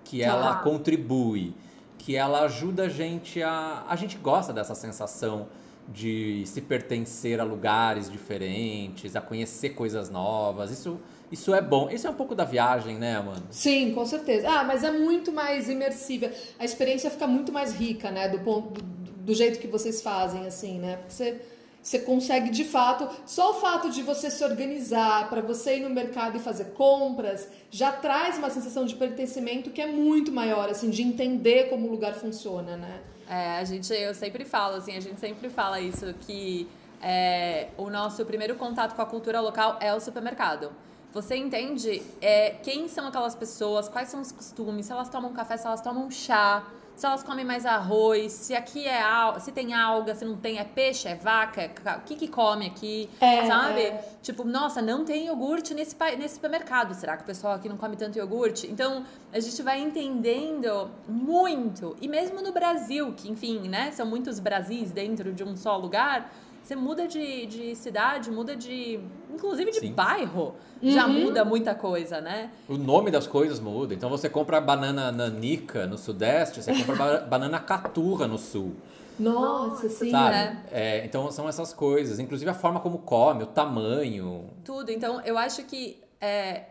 que ela ah. contribui. Que ela ajuda a gente a... A gente gosta dessa sensação de se pertencer a lugares diferentes, a conhecer coisas novas. Isso, isso é bom. Isso é um pouco da viagem, né, Amanda? Sim, com certeza. Ah, mas é muito mais imersiva. A experiência fica muito mais rica, né? Do, ponto, do, do jeito que vocês fazem, assim, né? Porque você... Você consegue, de fato, só o fato de você se organizar para você ir no mercado e fazer compras, já traz uma sensação de pertencimento que é muito maior, assim, de entender como o lugar funciona, né? É, a gente, eu sempre falo, assim, a gente sempre fala isso, que é, o nosso primeiro contato com a cultura local é o supermercado. Você entende é, quem são aquelas pessoas, quais são os costumes, se elas tomam café, se elas tomam chá, se elas comem mais arroz, se aqui é al... se tem alga, se não tem, é peixe, é vaca, o que que come aqui, é, sabe? É. Tipo, nossa, não tem iogurte nesse, nesse supermercado, será que o pessoal aqui não come tanto iogurte? Então, a gente vai entendendo muito, e mesmo no Brasil, que enfim, né, são muitos Brasis dentro de um só lugar, você muda de, de cidade, muda de... Inclusive de Sim. bairro. Uhum. Já muda muita coisa, né? O nome das coisas muda. Então, você compra banana nanica no Sudeste, você compra ba- banana caturra no Sul. Nossa, sim, né? É, então, são essas coisas. Inclusive, a forma como come, o tamanho. Tudo. Então, eu acho que é,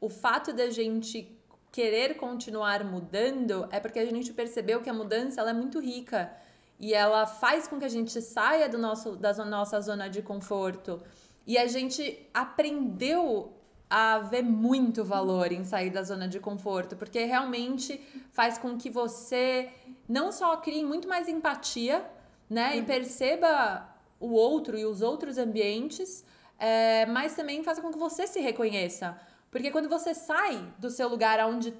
o fato da gente querer continuar mudando é porque a gente percebeu que a mudança ela é muito rica. E ela faz com que a gente saia do nosso, da nossa zona de conforto. E a gente aprendeu a ver muito valor em sair da zona de conforto. Porque realmente faz com que você não só crie muito mais empatia, né? E perceba o outro e os outros ambientes. É, mas também faz com que você se reconheça. Porque quando você sai do seu lugar onde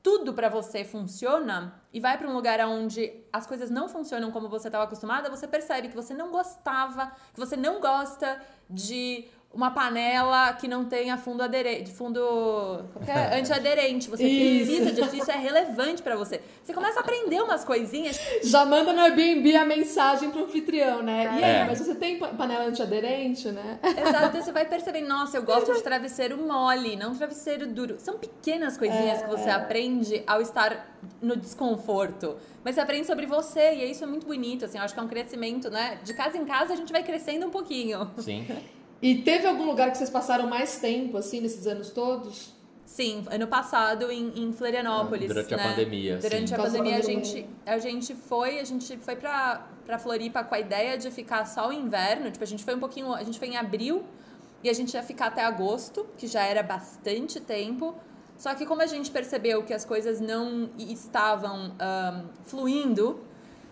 tudo pra você funciona e vai pra um lugar onde as coisas não funcionam como você estava acostumada, você percebe que você não gostava, que você não gosta de uma panela que não tenha fundo aderente, fundo é? antiaderente. Você Isso. precisa disso, isso é relevante pra você. Você começa a aprender umas coisinhas. Já manda no Airbnb a mensagem pro anfitrião, né? E aí, é. mas você tem panela antiaderente, né? Exato, então você vai perceber, nossa, eu gosto de travesseiro mole, não travesseiro duro. São pequenas coisinhas é, que você é. aprende ao estar no desconforto. Mas você aprende sobre você, e isso é muito bonito, assim, eu acho que é um crescimento, né? De casa em casa a gente vai crescendo um pouquinho. Sim. E teve algum lugar que vocês passaram mais tempo, assim, nesses anos todos? Sim, ano passado em, em Florianópolis. Durante né? a pandemia. Durante sim. a pandemia a gente, a gente foi, a gente foi pra, pra Floripa com a ideia de ficar só o inverno. Tipo, a gente foi um pouquinho, a gente foi em abril e a gente ia ficar até agosto, que já era bastante tempo. Só que como a gente percebeu que as coisas não estavam um, fluindo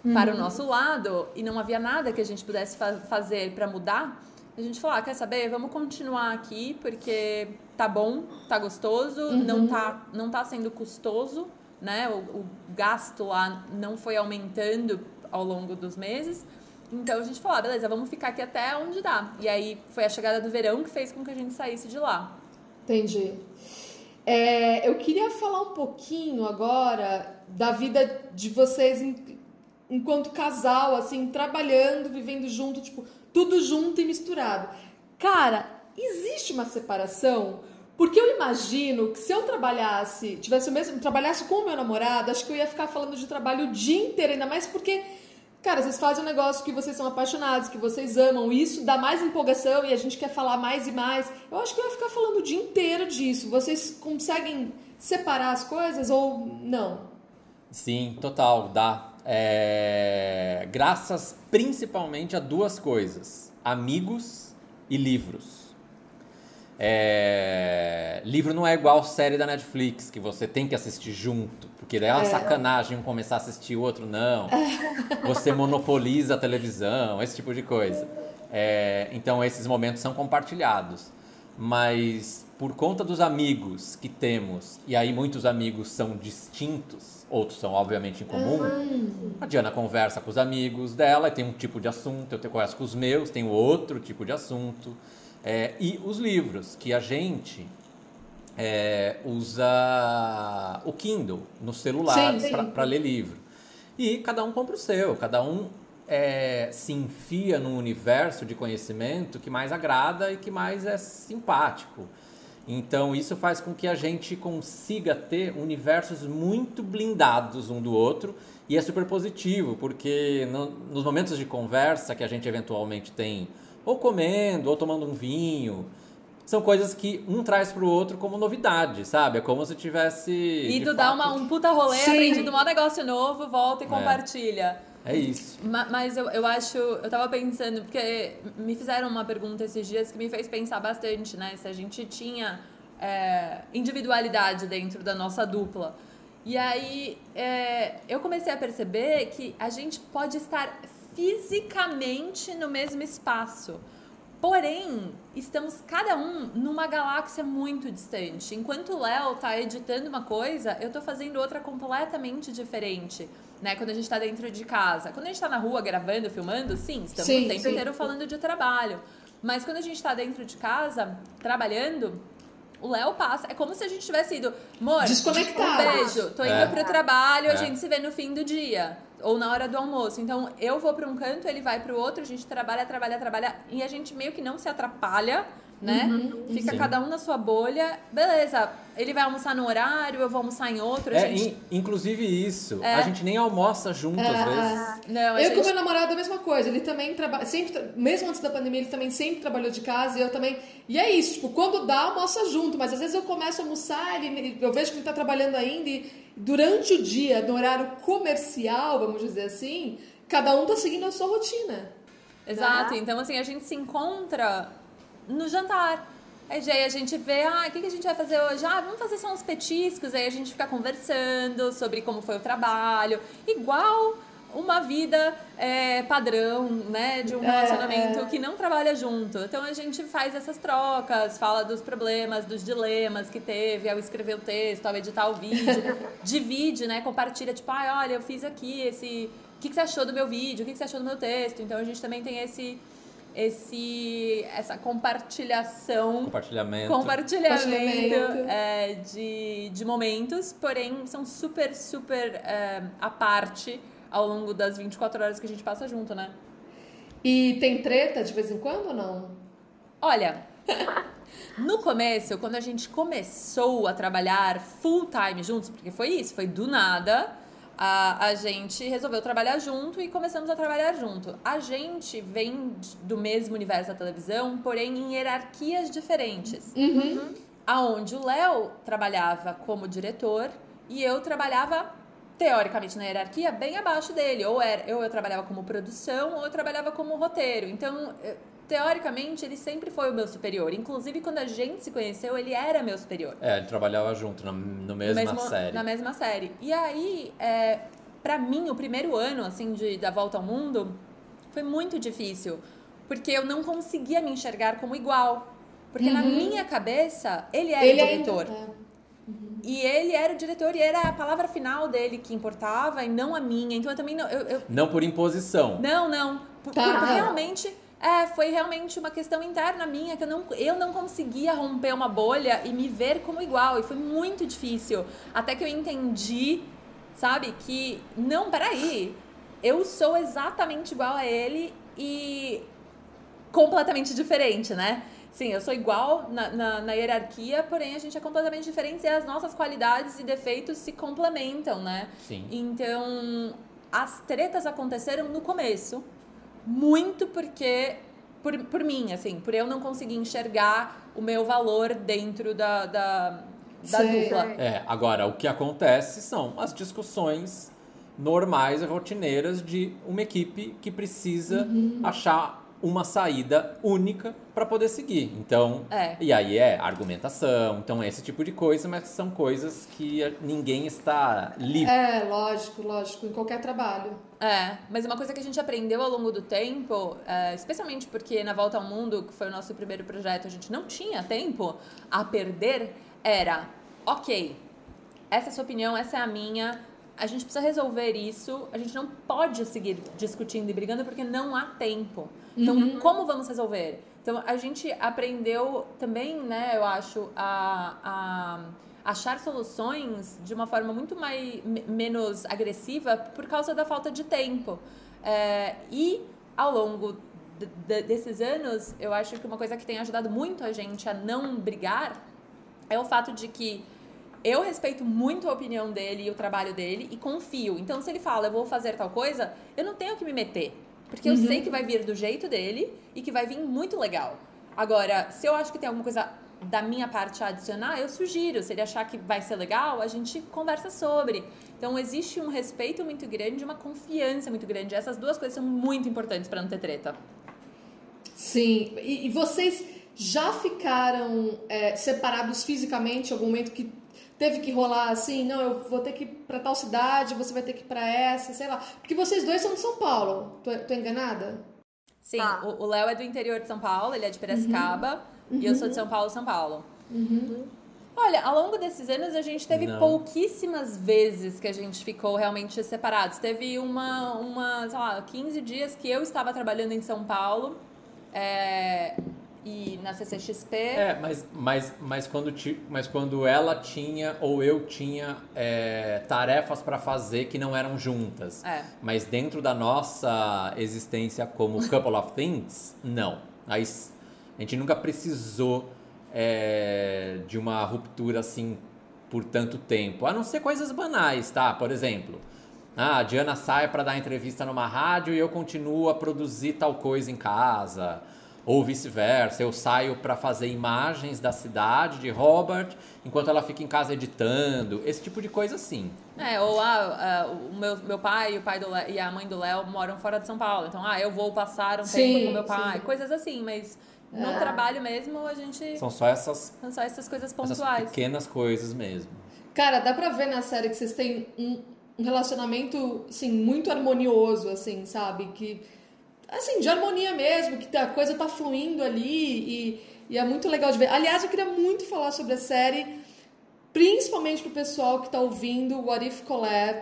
uhum. para o nosso lado e não havia nada que a gente pudesse fa- fazer para mudar, a gente falou, ah, quer saber? Vamos continuar aqui, porque tá bom, tá gostoso, uhum. não, tá, não tá sendo custoso, né? O, o gasto lá não foi aumentando ao longo dos meses. Então, a gente falou, ah, beleza, vamos ficar aqui até onde dá. E aí, foi a chegada do verão que fez com que a gente saísse de lá. Entendi. É, eu queria falar um pouquinho agora da vida de vocês em, enquanto casal, assim, trabalhando, vivendo junto, tipo... Tudo junto e misturado. cara, existe uma separação? Porque eu imagino que se eu trabalhasse, tivesse o mesmo, trabalhasse com o meu namorado, acho que eu ia ficar falando de trabalho o dia inteiro, ainda mais porque, cara, vocês fazem um negócio que vocês são apaixonados, que vocês amam, e isso dá mais empolgação e a gente quer falar mais e mais. Eu acho que eu ia ficar falando o dia inteiro disso. Vocês conseguem separar as coisas ou não? Sim, total, dá. É... Graças principalmente a duas coisas: amigos e livros. É... Livro não é igual série da Netflix, que você tem que assistir junto, porque daí é uma é. sacanagem um começar a assistir o outro não. Você monopoliza a televisão, esse tipo de coisa. É... Então esses momentos são compartilhados. Mas por conta dos amigos que temos, e aí muitos amigos são distintos, outros são obviamente em comum. Uhum. A Diana conversa com os amigos dela e tem um tipo de assunto, eu converso com os meus, tem outro tipo de assunto. É, e os livros, que a gente é, usa o Kindle no celular para ler livro. E cada um compra o seu, cada um é, se enfia num universo de conhecimento que mais agrada e que mais é simpático. Então isso faz com que a gente consiga ter universos muito blindados um do outro, e é super positivo, porque no, nos momentos de conversa que a gente eventualmente tem ou comendo, ou tomando um vinho. São coisas que um traz pro outro como novidade, sabe? É como se tivesse... Ido dar uma, um puta rolê, sim, aprendido um negócio novo, volta e é. compartilha. É isso. Ma- mas eu, eu acho... Eu tava pensando, porque me fizeram uma pergunta esses dias que me fez pensar bastante, né? Se a gente tinha é, individualidade dentro da nossa dupla. E aí, é, eu comecei a perceber que a gente pode estar... fisicamente no mesmo espaço, porém estamos cada um numa galáxia muito distante. Enquanto o Léo está editando uma coisa, eu estou fazendo outra completamente diferente, né? Quando a gente está dentro de casa, quando a gente está na rua gravando, filmando, sim, estamos sim, o tempo sim. inteiro falando de trabalho, mas quando a gente está dentro de casa trabalhando, o Léo passa, é como se a gente tivesse ido, amor, um beijo, tô indo é. pro trabalho, é. a gente se vê no fim do dia ou na hora do almoço. Então eu vou para um canto, ele vai pro outro, a gente trabalha, trabalha, trabalha, e a gente meio que não se atrapalha, né? Uhum, fica sim. cada um na sua bolha, beleza, ele vai almoçar num horário, eu vou almoçar em outro, a é, gente... in, inclusive isso, é. a gente nem almoça junto é. às vezes. Não, eu gente... com meu namorado é a mesma coisa, ele também trabalha, sempre, mesmo antes da pandemia, ele também sempre trabalhou de casa e eu também, e é isso, tipo, quando dá, almoça junto, mas às vezes eu começo a almoçar, ele, eu vejo que ele tá trabalhando ainda e durante o dia, no horário comercial, vamos dizer assim, cada um tá seguindo a sua rotina. Exato, ah. então assim, a gente se encontra no jantar. Aí a gente vê, ah, o que a gente vai fazer hoje? Ah, vamos fazer só uns petiscos. Aí a gente fica conversando sobre como foi o trabalho. Igual uma vida é, padrão, né? De um relacionamento é. que não trabalha junto. Então a gente faz essas trocas, fala dos problemas, dos dilemas que teve ao escrever o texto, ao editar o vídeo. Divide, né? Compartilha, tipo, ah, olha, eu fiz aqui esse... O que você achou do meu vídeo? O que você achou do meu texto? Então a gente também tem esse... Esse, essa compartilhação... Compartilhamento. Compartilhamento é, de, de momentos, porém, são super, super é, à parte ao longo das vinte e quatro horas que a gente passa junto, né? E tem treta de vez em quando ou não? Olha, no começo, quando a gente começou a trabalhar full time juntos, porque foi isso, foi do nada... A, a gente resolveu trabalhar junto e começamos a trabalhar junto. A gente vem do mesmo universo da televisão, porém em hierarquias diferentes. Uhum. Aonde o Léo trabalhava como diretor e eu trabalhava, teoricamente, na hierarquia bem abaixo dele. Ou era, eu, eu trabalhava como produção ou eu trabalhava como roteiro. Então, teoricamente, ele sempre foi o meu superior. Inclusive, quando a gente se conheceu, ele era meu superior. É, ele trabalhava junto, na no mesma mesmo, série. Na mesma série. E aí, é, pra mim, o primeiro ano, assim, de, da Volta ao Mundo, foi muito difícil. Porque eu não conseguia me enxergar como igual. Porque uhum. na minha cabeça, ele era ele o diretor. Ainda... Uhum. E ele era o diretor e era a palavra final dele que importava e não a minha. Então, eu também não... Eu, eu... Não por imposição. Não, não. Por, tá. por, por realmente... É, foi realmente uma questão interna minha que eu não, eu não conseguia romper uma bolha e me ver como igual, e foi muito difícil, até que eu entendi, sabe, que não, peraí, eu sou exatamente igual a ele e completamente diferente, né? Sim, eu sou igual na, na, na hierarquia, porém a gente é completamente diferente e as nossas qualidades e defeitos se complementam, né? Sim. Então, as tretas aconteceram no começo, muito porque, por, por mim, assim, por eu não conseguir enxergar o meu valor dentro da, da, da dupla. É, agora, o que acontece são as discussões normais e rotineiras de uma equipe que precisa uhum. achar uma saída única para poder seguir. Então, é. E aí é argumentação, então é esse tipo de coisa, mas são coisas que ninguém está livre. É, lógico, lógico, em qualquer trabalho. É, mas uma coisa que a gente aprendeu ao longo do tempo, é, especialmente porque na Volta ao Mundo, que foi o nosso primeiro projeto, a gente não tinha tempo a perder, era, ok, essa é a sua opinião, essa é a minha, a gente precisa resolver isso, a gente não pode seguir discutindo e brigando porque não há tempo. Então, uhum. como vamos resolver? Então, a gente aprendeu também, né, eu acho, a, a achar soluções de uma forma muito mais, m- menos agressiva por causa da falta de tempo. É, e, ao longo d- d- desses anos, eu acho que uma coisa que tem ajudado muito a gente a não brigar é o fato de que eu respeito muito a opinião dele e o trabalho dele e confio. Então, se ele fala, eu vou fazer tal coisa, eu não tenho que me meter. Porque eu uhum. sei que vai vir do jeito dele e que vai vir muito legal. Agora, se eu acho que tem alguma coisa da minha parte a adicionar, eu sugiro. Se ele achar que vai ser legal, a gente conversa sobre. Então, existe um respeito muito grande e uma confiança muito grande. Essas duas coisas são muito importantes para não ter treta. Sim. E, e vocês já ficaram é, separados fisicamente em algum momento que... teve que rolar assim, não, eu vou ter que ir pra tal cidade, você vai ter que ir pra essa, sei lá. Porque vocês dois são de São Paulo, tô, tô enganada? Sim, ah. o, o Léo é do interior de São Paulo, ele é de Pirescaba, uhum. e eu sou de São Paulo, São Paulo. Uhum. Olha, ao longo desses anos a gente teve não. pouquíssimas vezes que a gente ficou realmente separados. Teve uma, uma, sei lá, quinze dias que eu estava trabalhando em São Paulo, é... e na C C X P... É, mas, mas, mas, quando, ti, mas quando ela tinha ou eu tinha é, tarefas para fazer que não eram juntas. É. Mas dentro da nossa existência como Couple of Things, não. Aí, a gente nunca precisou é, de uma ruptura assim por tanto tempo. A não ser coisas banais, tá? Por exemplo, ah, a Diana sai para dar entrevista numa rádio e eu continuo a produzir tal coisa em casa... ou vice-versa, eu saio para fazer imagens da cidade de Hobart, enquanto ela fica em casa editando, esse tipo de coisa assim. É, ou ah, o meu, meu pai, o pai do Léo, e a mãe do Léo moram fora de São Paulo, então ah, eu vou passar um sim, tempo com meu pai, sim. coisas assim, mas no é. trabalho mesmo a gente... São só essas... São só essas coisas pontuais. Essas pequenas coisas mesmo. Cara, dá pra ver na série que vocês têm um, um relacionamento, assim, muito harmonioso, assim, sabe, que... assim, de harmonia mesmo, que a coisa tá fluindo ali e, e é muito legal de ver. Aliás, eu queria muito falar sobre a série, principalmente pro pessoal que tá ouvindo What If Collab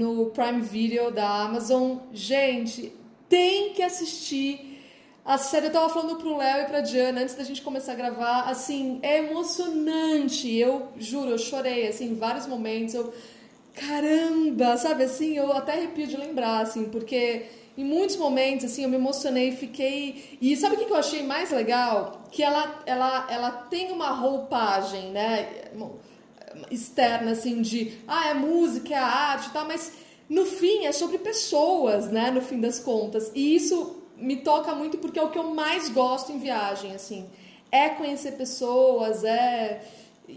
no Prime Video da Amazon. Gente, tem que assistir. A série, eu tava falando pro Léo e pra Diana antes da gente começar a gravar, assim, é emocionante. Eu juro, eu chorei, assim, em vários momentos. Eu, caramba, sabe, assim, eu até arrepio de lembrar, assim, porque... em muitos momentos, assim, eu me emocionei, fiquei... E sabe o que eu achei mais legal? Que ela, ela, ela tem uma roupagem, né, externa, assim, de... ah, é música, é arte e tal, mas no fim é sobre pessoas, né, no fim das contas. E isso me toca muito porque é o que eu mais gosto em viagem, assim. É conhecer pessoas, é...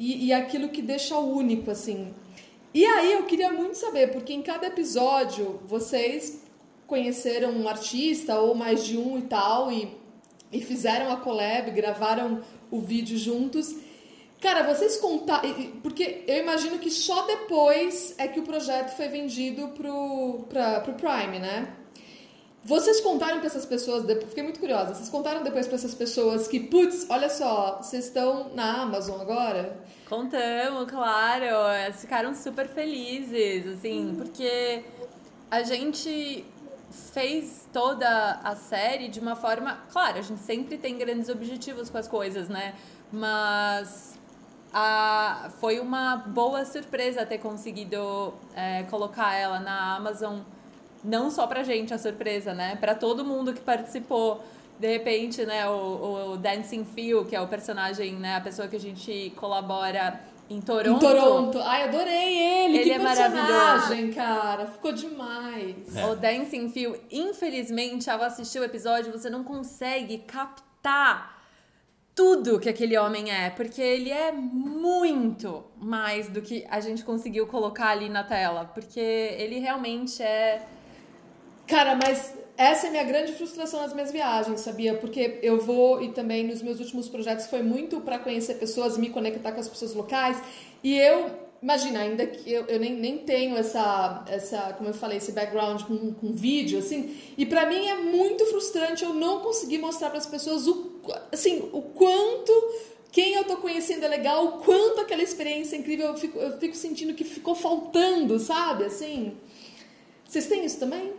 E, e aquilo que deixa único, assim. E aí eu queria muito saber, porque em cada episódio vocês... conheceram um artista ou mais de um e tal, e, e fizeram a collab, gravaram o vídeo juntos. Cara, vocês contaram... porque eu imagino que só depois é que o projeto foi vendido pro, pra, pro Prime, né? Vocês contaram para essas pessoas... fiquei muito curiosa. Vocês contaram depois para essas pessoas que, putz, olha só, vocês estão na Amazon agora? Contamos, claro. Elas ficaram super felizes, assim, hum. porque a gente... fez toda a série de uma forma... claro, a gente sempre tem grandes objetivos com as coisas, né? Mas a, foi uma boa surpresa ter conseguido é, colocar ela na Amazon. Não só pra gente a surpresa, né? Pra todo mundo que participou. de repente, né, o, o Dancing Phil, que é o personagem, né, a pessoa que a gente colabora em Toronto. Em Toronto. Ai, adorei ele. Ele que é maravilhoso, cara. Ficou demais. É. O Dancing Phil, infelizmente, ao assistir o episódio, você não consegue captar tudo que aquele homem é, porque ele é muito mais do que a gente conseguiu colocar ali na tela, porque ele realmente é... Cara, mas essa é a minha grande frustração nas minhas viagens, sabia? Porque eu vou, e também nos meus últimos projetos foi muito pra conhecer pessoas, me conectar com as pessoas locais, e eu... Imagina, ainda que eu, eu nem, nem tenho essa, essa, como eu falei, esse background com, com vídeo, assim, e pra mim é muito frustrante eu não conseguir mostrar pras pessoas o, assim, o quanto quem eu tô conhecendo é legal, o quanto aquela experiência é incrível, eu fico, eu fico sentindo que ficou faltando, sabe, assim. Vocês têm isso também?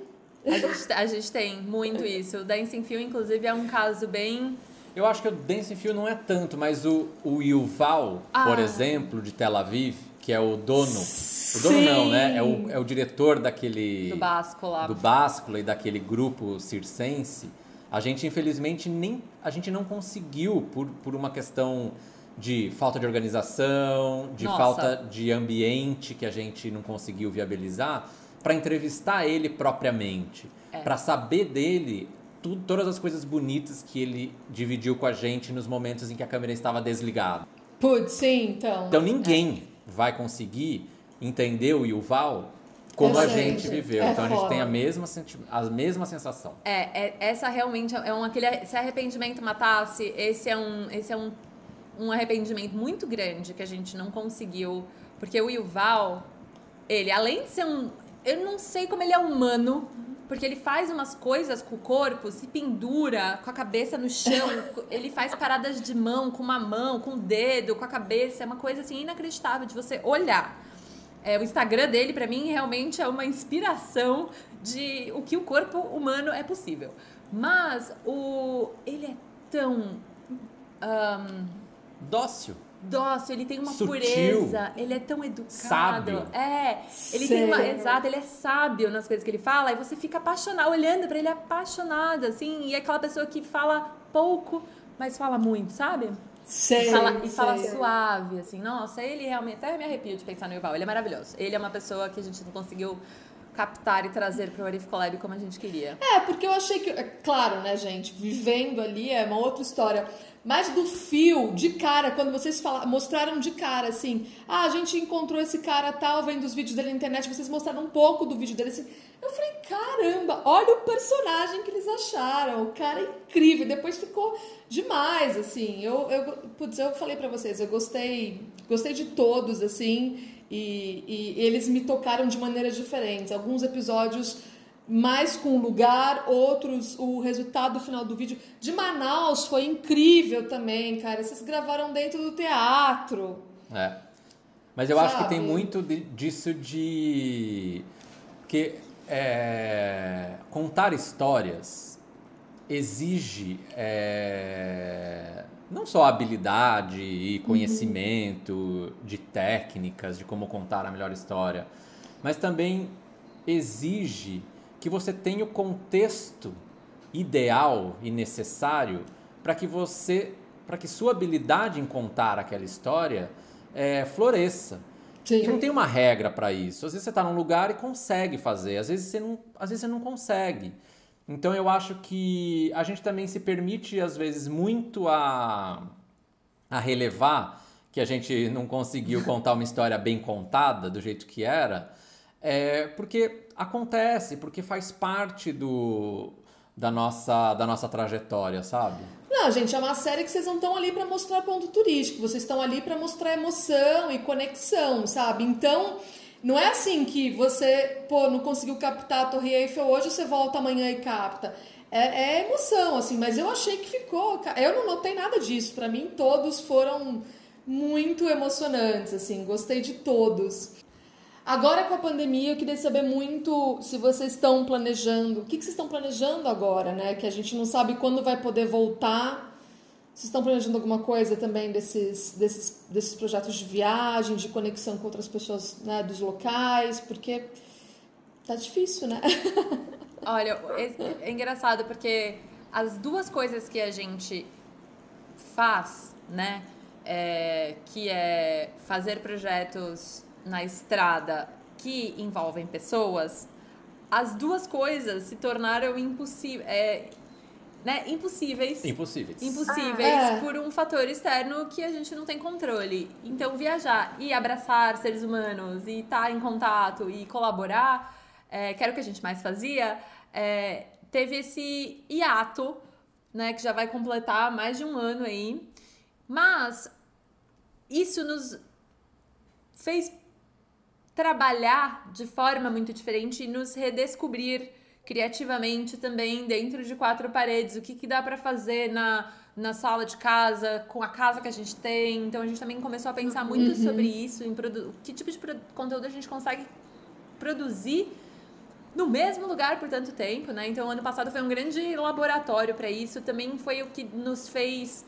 A gente, a gente tem muito isso. O Dancing Phil, inclusive, é um caso bem... Eu acho que o Dancing Phil não é tanto, mas o, o Yuval, ah. por exemplo, de Tel Aviv, que é o dono, o dono Sim. não, né? É o, é o diretor daquele... Do Báscula. Do Báscula e daquele grupo circense. A gente, infelizmente, nem... A gente não conseguiu, por, por uma questão de falta de organização, de Nossa. falta de ambiente que a gente não conseguiu viabilizar, para entrevistar ele propriamente. É. Para saber dele... Tudo, todas as coisas bonitas que ele dividiu com a gente nos momentos em que a câmera estava desligada. Putz, sim, então... Então ninguém é. vai conseguir entender o Yuval como é, a gente, gente viveu. É então foda. A gente tem a mesma, a mesma sensação. É, é, essa realmente é um... Aquele, se arrependimento matasse, esse é, um, esse é um, um arrependimento muito grande que a gente não conseguiu. Porque o Yuval, ele, além de ser um... Eu não sei como ele é humano... Porque ele faz umas coisas com o corpo, se pendura com a cabeça no chão, ele faz paradas de mão, com uma mão, com o dedo, com a cabeça, é uma coisa assim inacreditável de você olhar. É, o Instagram dele, pra mim, realmente é uma inspiração de o que o corpo humano é possível. Mas o... ele é tão... Um, dócil. Dócil, ele tem uma Sutil. pureza, ele é tão educado. Sábio. É, ele Sério? tem uma... Exato, ele é sábio nas coisas que ele fala e você fica apaixonada, olhando pra ele apaixonada, assim, e é aquela pessoa que fala pouco, mas fala muito, sabe? Sério, e fala, e fala suave, assim, nossa, ele realmente... Até me arrepio de pensar no Yuval, ele é maravilhoso. Ele é uma pessoa que a gente não conseguiu captar e trazer para o What If Collab como a gente queria. É, porque eu achei que... É claro, né, gente? Vivendo ali é uma outra história. Mas do Phil, de cara, quando vocês falaram, mostraram de cara, assim... Ah, a gente encontrou esse cara tal, vendo os vídeos dele na internet, vocês mostraram um pouco do vídeo dele, assim... Eu falei, caramba, olha o personagem que eles acharam. O cara é incrível. Depois ficou demais, assim. Eu, eu, putz, eu falei pra vocês, eu gostei, gostei de todos, assim... E, e eles me tocaram de maneiras diferentes. Alguns episódios mais com o lugar, outros o resultado final do vídeo. De Manaus foi incrível também, cara. Vocês gravaram dentro do teatro. É. Mas eu Sabe? acho que tem muito de, disso de... Porque é, contar histórias exige... É... Não só habilidade e conhecimento uhum. de técnicas, de como contar a melhor história, mas também exige que você tenha o contexto ideal e necessário para que você, para que sua habilidade em contar aquela história é, floresça. Sim. Não tem uma regra para isso. Às vezes você está num lugar e consegue fazer, às vezes você não, às vezes você não consegue. Então, eu acho que a gente também se permite, às vezes, muito a, a relevar que a gente não conseguiu contar uma história bem contada, do jeito que era, é, porque acontece, porque faz parte do, da, nossa, da nossa trajetória, sabe? Não, gente, é uma série que vocês não estão ali para mostrar ponto turístico, vocês estão ali para mostrar emoção e conexão, sabe? Então... Não é assim que você, pô, não conseguiu captar a Torre Eiffel hoje, você volta amanhã e capta. É, é emoção, assim, mas eu achei que ficou... Eu não notei nada disso. Pra mim, todos foram muito emocionantes, assim, gostei de todos. Agora, com a pandemia, eu queria saber muito se vocês estão planejando... O que, que vocês estão planejando agora, né? Que a gente não sabe quando vai poder voltar... Vocês estão planejando alguma coisa também desses, desses, desses projetos de viagem, de conexão com outras pessoas, né, dos locais? Porque tá difícil, né? Olha, é engraçado porque as duas coisas que a gente faz, né, é, que é fazer projetos na estrada que envolvem pessoas, as duas coisas se tornaram impossíveis, é, né, impossíveis, impossíveis, impossíveis ah, é. por um fator externo que a gente não tem controle. Então viajar e abraçar seres humanos e estar em contato e colaborar, é, que era o que a gente mais fazia, é, teve esse hiato, né, que já vai completar mais de um ano aí, mas isso nos fez trabalhar de forma muito diferente e nos redescobrir criativamente também dentro de quatro paredes. O que, que dá para fazer na, na sala de casa, com a casa que a gente tem. Então a gente também começou a pensar muito uhum. sobre isso, em produ- que tipo de pro- conteúdo a gente consegue produzir no mesmo lugar por tanto tempo, né? Então ano passado foi um grande laboratório para isso. Também foi o que nos fez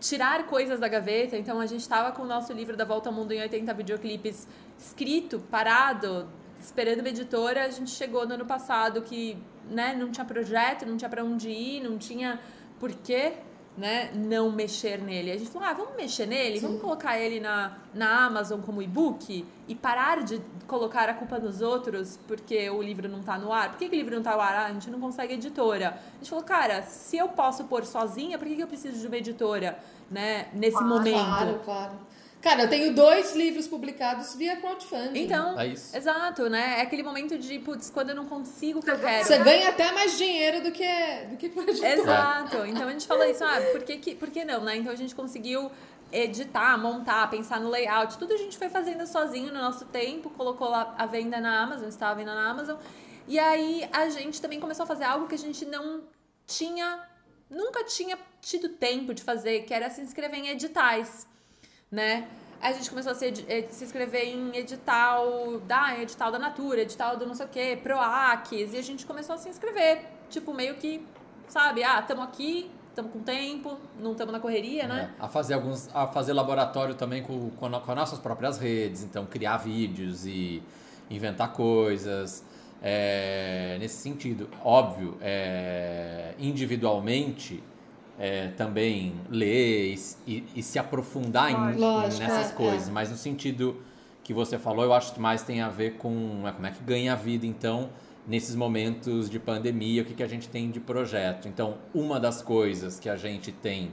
tirar coisas da gaveta. Então a gente estava com o nosso livro da Volta ao Mundo em oitenta Videoclipes escrito, parado, esperando uma editora. A gente chegou no ano passado que, né, não tinha projeto, não tinha para onde ir, não tinha porquê, né, não mexer nele. A gente falou, ah, vamos mexer nele, Sim. vamos colocar ele na, na Amazon como e-book e parar de colocar a culpa nos outros porque o livro não tá no ar. Por que, que o livro não tá no ar? Ah, a gente não consegue editora. A gente falou, cara, se eu posso pôr sozinha, por que, que eu preciso de uma editora, né, nesse ah, momento? Claro, claro. Cara, eu tenho dois livros publicados via crowdfunding. Então, é isso. Exato, né? É aquele momento de, putz, quando eu não consigo o que eu quero. Você ganha até mais dinheiro do que do que por editor. Exato. Então, a gente fala isso, ah, por que, que, por que não, né? Então, a gente conseguiu editar, montar, pensar no layout. Tudo a gente foi fazendo sozinho no nosso tempo. Colocou lá a venda na Amazon, estava à venda na Amazon. E aí, a gente também começou a fazer algo que a gente não tinha, nunca tinha tido tempo de fazer, que era se inscrever em editais. Né? A gente começou a se, ed- se inscrever em edital da, edital da Natura, edital do não sei o que, Proacs, e a gente começou a se inscrever, tipo, meio que, sabe, ah, estamos aqui, estamos com tempo, não estamos na correria, é, né? A fazer alguns, a fazer laboratório também com, com, com as nossas próprias redes, então criar vídeos e inventar coisas, é, nesse sentido, óbvio, é, individualmente, É, também ler e, e se aprofundar em, Lógico, nessas é, coisas, é. mas no sentido que você falou, eu acho que mais tem a ver com é, como é que ganha a vida, então, nesses momentos de pandemia, o que, que a gente tem de projeto. Então, uma das coisas que a gente tem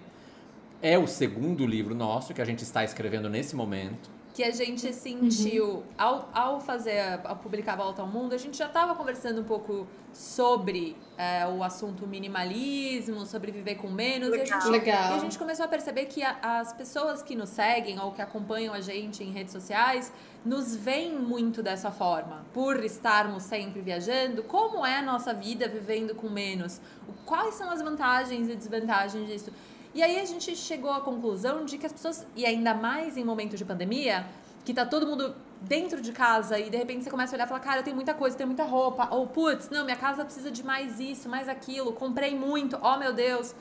é o segundo livro nosso, que a gente está escrevendo nesse momento. Que a gente sentiu, uhum. ao, ao fazer, ao publicar Volta ao Mundo, a gente já estava conversando um pouco sobre é, o assunto minimalismo, sobre viver com menos. Legal. E, a gente, Legal. e a gente começou a perceber que a, as pessoas que nos seguem ou que acompanham a gente em redes sociais nos veem muito dessa forma. Por estarmos sempre viajando, como é a nossa vida vivendo com menos? Quais são as vantagens e desvantagens disso? E aí a gente chegou à conclusão de que as pessoas, e ainda mais em momentos de pandemia, que tá todo mundo dentro de casa e de repente você começa a olhar e falar, cara, eu tenho muita coisa, eu tenho muita roupa, ou putz, não, minha casa precisa de mais isso, mais aquilo, comprei muito, oh meu Deus.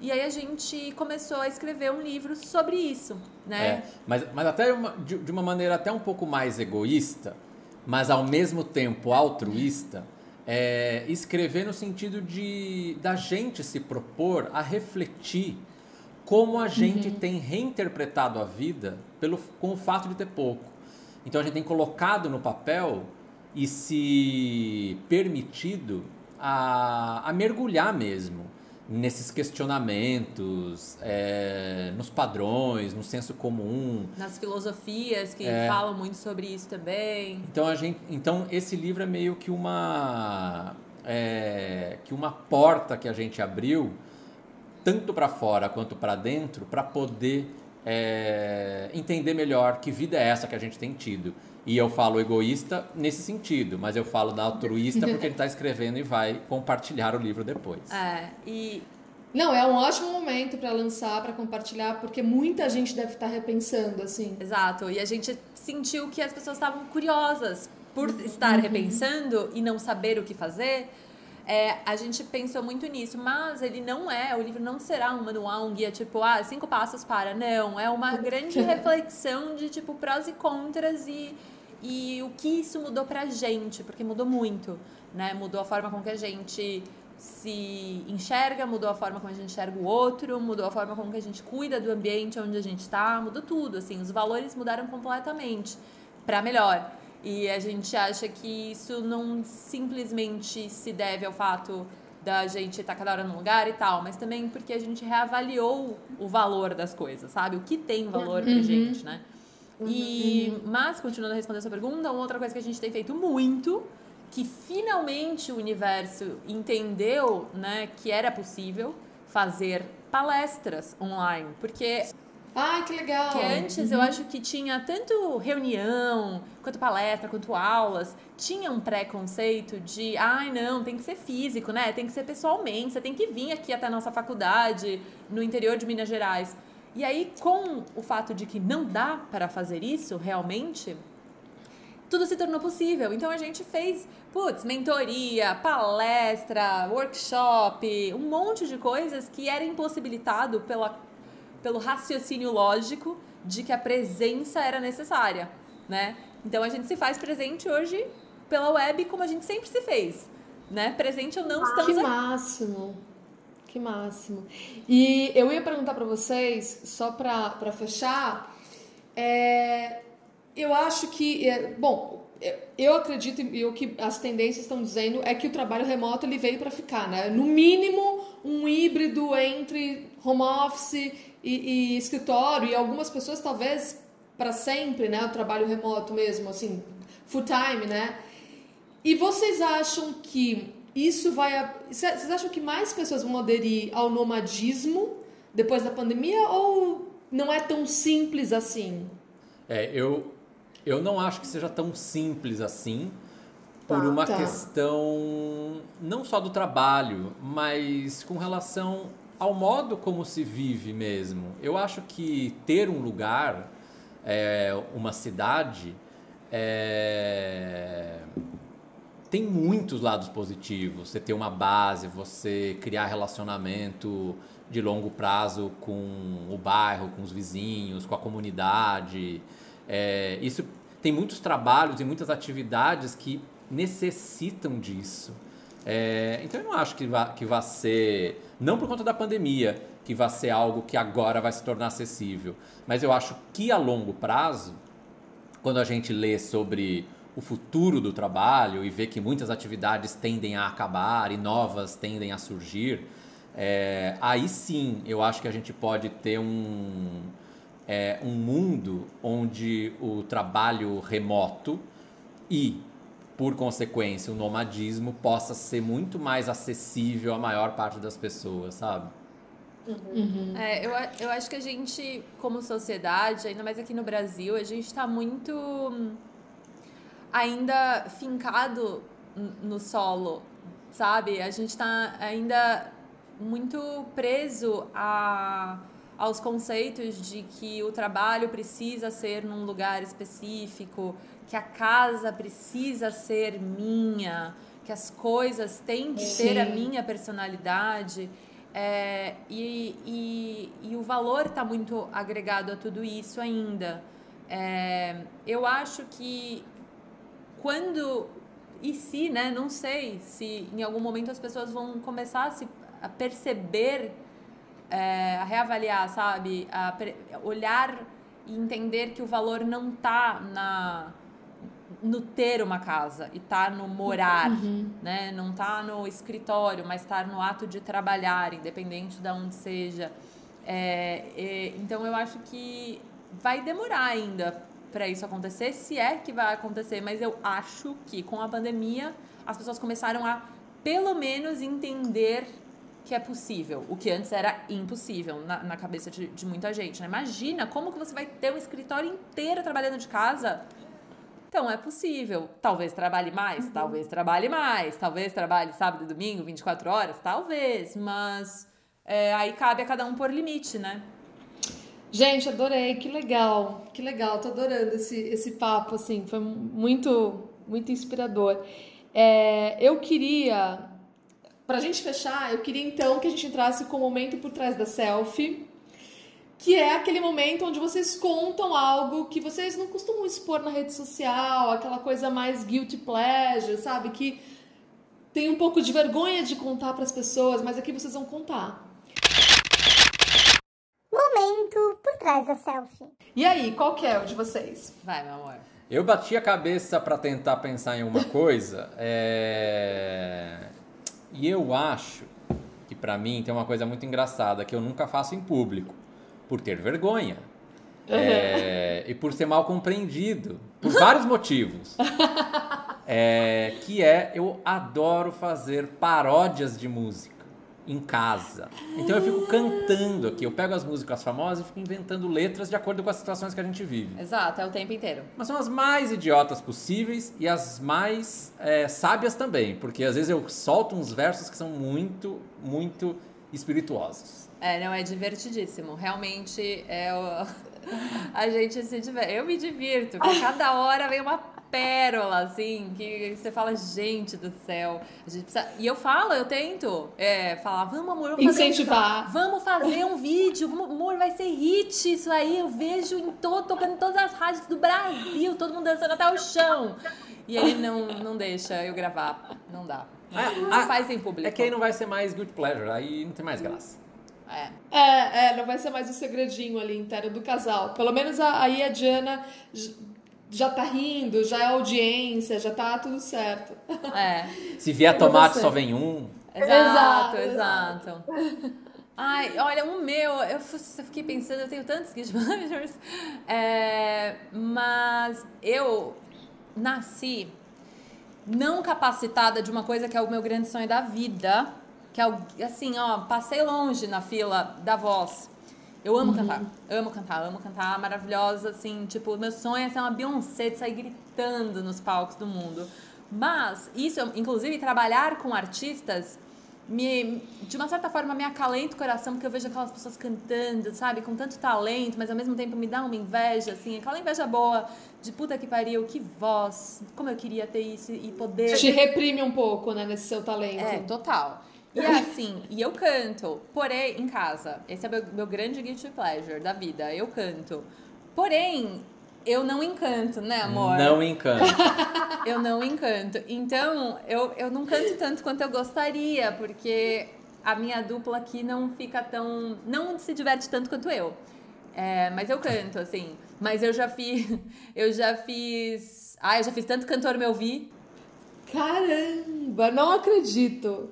E aí a gente começou a escrever um livro sobre isso, né? É, mas, mas até uma, de, de uma maneira até um pouco mais egoísta, mas ao mesmo tempo altruísta, é, escrever no sentido de da gente se propor a refletir como a gente uhum. tem reinterpretado a vida pelo, com o fato de ter pouco. Então, a gente tem colocado no papel e se permitido a, a mergulhar mesmo nesses questionamentos, é, nos padrões, no senso comum. Nas filosofias que é, falam muito sobre isso também. Então, a gente, então esse livro é meio que uma, é, que uma porta que a gente abriu tanto para fora quanto para dentro, para poder é, entender melhor que vida é essa que a gente tem tido. E eu falo egoísta nesse sentido, mas eu falo da altruísta porque ele está escrevendo e vai compartilhar o livro depois. É, e... Não, é um ótimo momento para lançar, para compartilhar, porque muita gente deve estar repensando, assim. Exato, e a gente sentiu que as pessoas estavam curiosas por estar uhum. repensando e não saber o que fazer. É, a gente pensou muito nisso, mas ele não é, o livro não será um manual, um guia, tipo, ah, cinco passos para, não, é uma grande reflexão de, tipo, prós e contras e, e o que isso mudou pra gente, porque mudou muito, né, mudou a forma com que a gente se enxerga, mudou a forma como a gente enxerga o outro, mudou a forma como que a gente cuida do ambiente onde a gente está, mudou tudo, assim, os valores mudaram completamente para melhor. E a gente acha que isso não simplesmente se deve ao fato da gente estar cada hora num lugar e tal, mas também porque a gente reavaliou o valor das coisas, sabe? O que tem valor pra uhum. gente, né? Uhum. E, mas, continuando a responder a sua pergunta, uma outra coisa que a gente tem feito muito, que finalmente o universo entendeu, né, que era possível fazer palestras online, porque... Ah, que legal! Porque antes uhum. eu acho que tinha tanto reunião, quanto palestra, quanto aulas, tinha um preconceito de, ai, não, tem que ser físico, né? Tem que ser pessoalmente, você tem que vir aqui até a nossa faculdade, no interior de Minas Gerais. E aí, com o fato de que não dá para fazer isso realmente, tudo se tornou possível. Então, a gente fez, putz, mentoria, palestra, workshop, um monte de coisas que era impossibilitado pela... pelo raciocínio lógico de que a presença era necessária, né? Então, a gente se faz presente hoje pela web, como a gente sempre se fez, né? Presente ou não, ah, estamos... Que aqui. máximo, que máximo. E eu ia perguntar para vocês, só para para fechar, é, eu acho que... É, bom, eu acredito, e o que as tendências estão dizendo é que o trabalho remoto ele veio para ficar, né? No mínimo, um híbrido entre home office... E, e escritório, e algumas pessoas talvez para sempre, né, o trabalho remoto mesmo, assim, full time, né? E vocês acham que isso vai... Vocês acham que mais pessoas vão aderir ao nomadismo depois da pandemia ou não é tão simples assim? É, eu, eu não acho que seja tão simples assim por ah, uma tá. questão não só do trabalho, mas com relação... ao modo como se vive mesmo. Eu acho que ter um lugar, é, uma cidade, é, tem muitos lados positivos. Você ter uma base, você criar relacionamento de longo prazo com o bairro, com os vizinhos, com a comunidade. É, isso, tem muitos trabalhos e muitas atividades que necessitam disso. É, então eu não acho que vá, que vá ser, não por conta da pandemia, que vá ser algo que agora vai se tornar acessível, mas eu acho que a longo prazo, quando a gente lê sobre o futuro do trabalho e vê que muitas atividades tendem a acabar e novas tendem a surgir, é, aí sim eu acho que a gente pode ter um, é, um mundo onde o trabalho remoto e, por consequência, o nomadismo possa ser muito mais acessível à maior parte das pessoas, sabe? Uhum. É, eu, eu acho que a gente, como sociedade, ainda mais aqui no Brasil, a gente está muito ainda fincado no solo, sabe? A gente está ainda muito preso a... aos conceitos de que o trabalho precisa ser num lugar específico, que a casa precisa ser minha, que as coisas têm que ter a minha personalidade, é, e, e, e o valor está muito agregado a tudo isso ainda. É, eu acho que quando, e se, né, não sei se em algum momento as pessoas vão começar a, se, a perceber, É, a reavaliar, sabe? A pre... olhar e entender que o valor não tá na... no ter uma casa e tá no morar, uhum. né? Não tá no escritório, mas tá no ato de trabalhar, independente de onde seja. É, é, então eu acho que vai demorar ainda para isso acontecer, se é que vai acontecer, mas eu acho que com a pandemia as pessoas começaram a pelo menos entender que é possível, o que antes era impossível na, na cabeça de, de muita gente, né? Imagina como que você vai ter um escritório inteiro trabalhando de casa. Então, é possível. Talvez trabalhe mais, uhum. talvez trabalhe mais, talvez trabalhe sábado e domingo, vinte e quatro horas, talvez, mas é, aí cabe a cada um pôr limite, né? Gente, adorei, que legal, que legal, tô adorando esse, esse papo, assim, foi muito, muito inspirador. É, eu queria... Pra gente fechar, eu queria então que a gente entrasse com o momento por trás da selfie, que é aquele momento onde vocês contam algo que vocês não costumam expor na rede social, aquela coisa mais guilty pleasure, sabe? Que tem um pouco de vergonha de contar para as pessoas, mas aqui vocês vão contar. Momento por trás da selfie. E aí, qual que é o de vocês? Vai, meu amor. Eu bati a cabeça para tentar pensar em uma coisa, é... e eu acho que para mim tem uma coisa muito engraçada que eu nunca faço em público, por ter vergonha. É, e por ser mal compreendido, por vários motivos, é, que é, eu adoro fazer paródias de música em casa, então eu fico cantando aqui, eu pego as músicas famosas e fico inventando letras de acordo com as situações que a gente vive. Exato, é o tempo inteiro. Mas são as mais idiotas possíveis e as mais é, sábias também, porque às vezes eu solto uns versos que são muito, muito espirituosos. É, não, é divertidíssimo, realmente é o... A gente se diverte. Eu me divirto, porque cada hora vem uma pérola, assim, que você fala, gente do céu. A gente precisa... E eu falo, eu tento é, falar, vamos, amor, vamos fazer... Incentivar. Vamos fazer um vídeo, vamos, amor, vai ser hit isso aí. Eu vejo em todo, tocando em todas as rádios do Brasil, todo mundo dançando até o chão. E ele não, não deixa eu gravar, não dá. Não ah, faz em público. É que aí não vai ser mais good pleasure, aí não tem mais graça. É. é, é, não vai ser mais o um segredinho ali interno do casal. Pelo menos a, aí a Diana já tá rindo, já é audiência, já tá tudo certo. É. Se vier tomate, só vem um. Exato, exato. exato. Ai, olha, o meu, eu fiquei pensando, eu tenho tantos gift managers, é, mas eu nasci não capacitada de uma coisa que é o meu grande sonho da vida. Que assim, ó, passei longe na fila da voz. Eu amo uhum. cantar, amo cantar, amo cantar, maravilhosa, assim, tipo, meu sonho é ser uma Beyoncé, de sair gritando nos palcos do mundo. Mas isso, inclusive, trabalhar com artistas, me, de uma certa forma, me acalenta o coração, porque eu vejo aquelas pessoas cantando, sabe, com tanto talento, mas ao mesmo tempo me dá uma inveja, assim, aquela inveja boa, de puta que pariu, que voz, como eu queria ter isso e poder... Te reprime um pouco, né, nesse seu talento. É, total. E é assim, e eu canto, porém, em casa, esse é meu, meu grande guilty pleasure da vida, eu canto, porém, eu não encanto, né, amor? Não encanto. Eu não encanto, então, eu, eu não canto tanto quanto eu gostaria, porque a minha dupla aqui não fica tão, não se diverte tanto quanto eu, é, mas eu canto, assim, mas eu já fiz, eu já fiz, ah, eu já fiz tanto cantor me ouvir. Caramba, não acredito.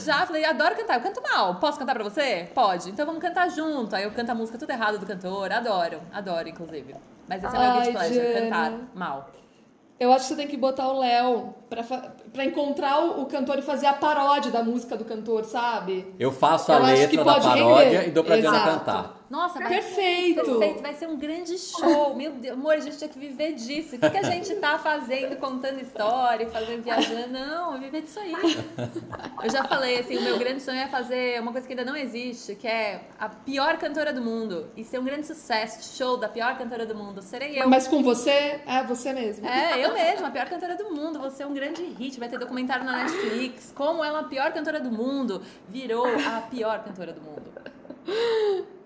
Já falei, adoro cantar, eu canto mal, posso cantar pra você? Pode, então vamos cantar junto. Aí eu canto a música tudo errado do cantor, adoro, adoro inclusive. Mas esse é meu guilty pleasure, cantar mal. Eu acho que você tem que botar o Léo pra, pra encontrar o cantor e fazer a paródia da música do cantor, sabe? Eu faço a letra da paródia e dou pra Diana cantar. Nossa, vai perfeito. Ser, perfeito, vai ser um grande show. Meu Deus, amor, a gente tinha que viver disso. O que, que a gente tá fazendo, contando história, fazendo viajando? Não, viver disso aí. Eu já falei, assim, o meu grande sonho é fazer uma coisa que ainda não existe, que é a pior cantora do mundo. E ser um grande sucesso, show da pior cantora do mundo. Serei eu. Mas com você, é você mesmo. É, eu Eu mesma, a pior cantora do mundo, você é um grande hit, vai ter documentário na Netflix, como ela, a pior cantora do mundo, virou a pior cantora do mundo.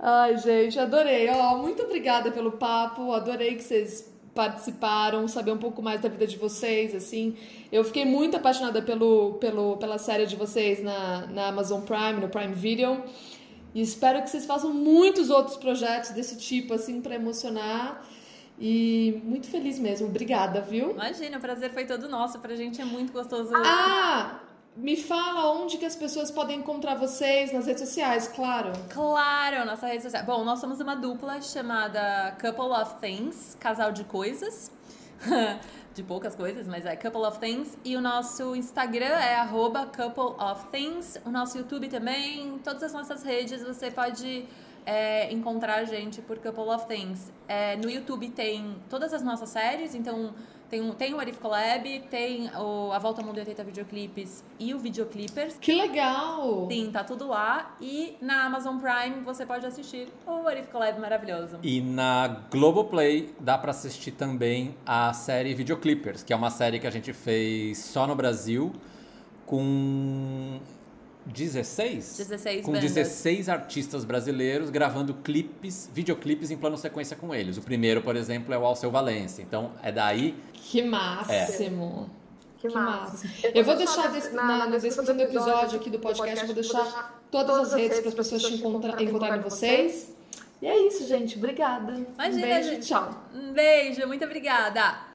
Ai, gente, adorei. Ó, muito obrigada pelo papo, adorei que vocês participaram, saber um pouco mais da vida de vocês, assim. Eu fiquei muito apaixonada pelo, pelo, pela série de vocês na, na Amazon Prime, no Prime Video, e espero que vocês façam muitos outros projetos desse tipo, assim, pra emocionar. E muito feliz mesmo, obrigada, viu? Imagina, o prazer foi todo nosso, pra gente é muito gostoso. Ah, me fala onde que as pessoas podem encontrar vocês nas redes sociais, claro. Claro, nossa rede social. Bom, nós somos uma dupla chamada Couple of Things, casal de coisas, de poucas coisas, mas é Couple of Things. E o nosso Instagram é arroba Couple of Things, o nosso YouTube também, todas as nossas redes você pode... É, encontrar a gente por Couple of Things. É, no YouTube tem todas as nossas séries, então tem, tem o What If Collab, tem o, a Volta ao Mundo em oitenta Videoclipes e o Videoclippers. Que legal! Sim, tá tudo lá. E na Amazon Prime você pode assistir o What If Collab maravilhoso. E na Globoplay dá pra assistir também a série Videoclippers, que é uma série que a gente fez só no Brasil com... dezesseis? dezesseis com bandas. dezesseis artistas brasileiros gravando clipes, videoclipes em plano sequência com eles. O primeiro, por exemplo, é o Alceu Valença. Então, é daí... Que máximo! É. Que, que massa. massa. Eu, eu vou deixar, deixar na, na, na descrição do episódio aqui do podcast, do podcast eu vou deixar, vou deixar todas as redes para as pessoas te encontrarem encontrar vocês. vocês. E é isso, gente. Obrigada. Imagina, um beijo, gente. Tchau. Um beijo, muito obrigada.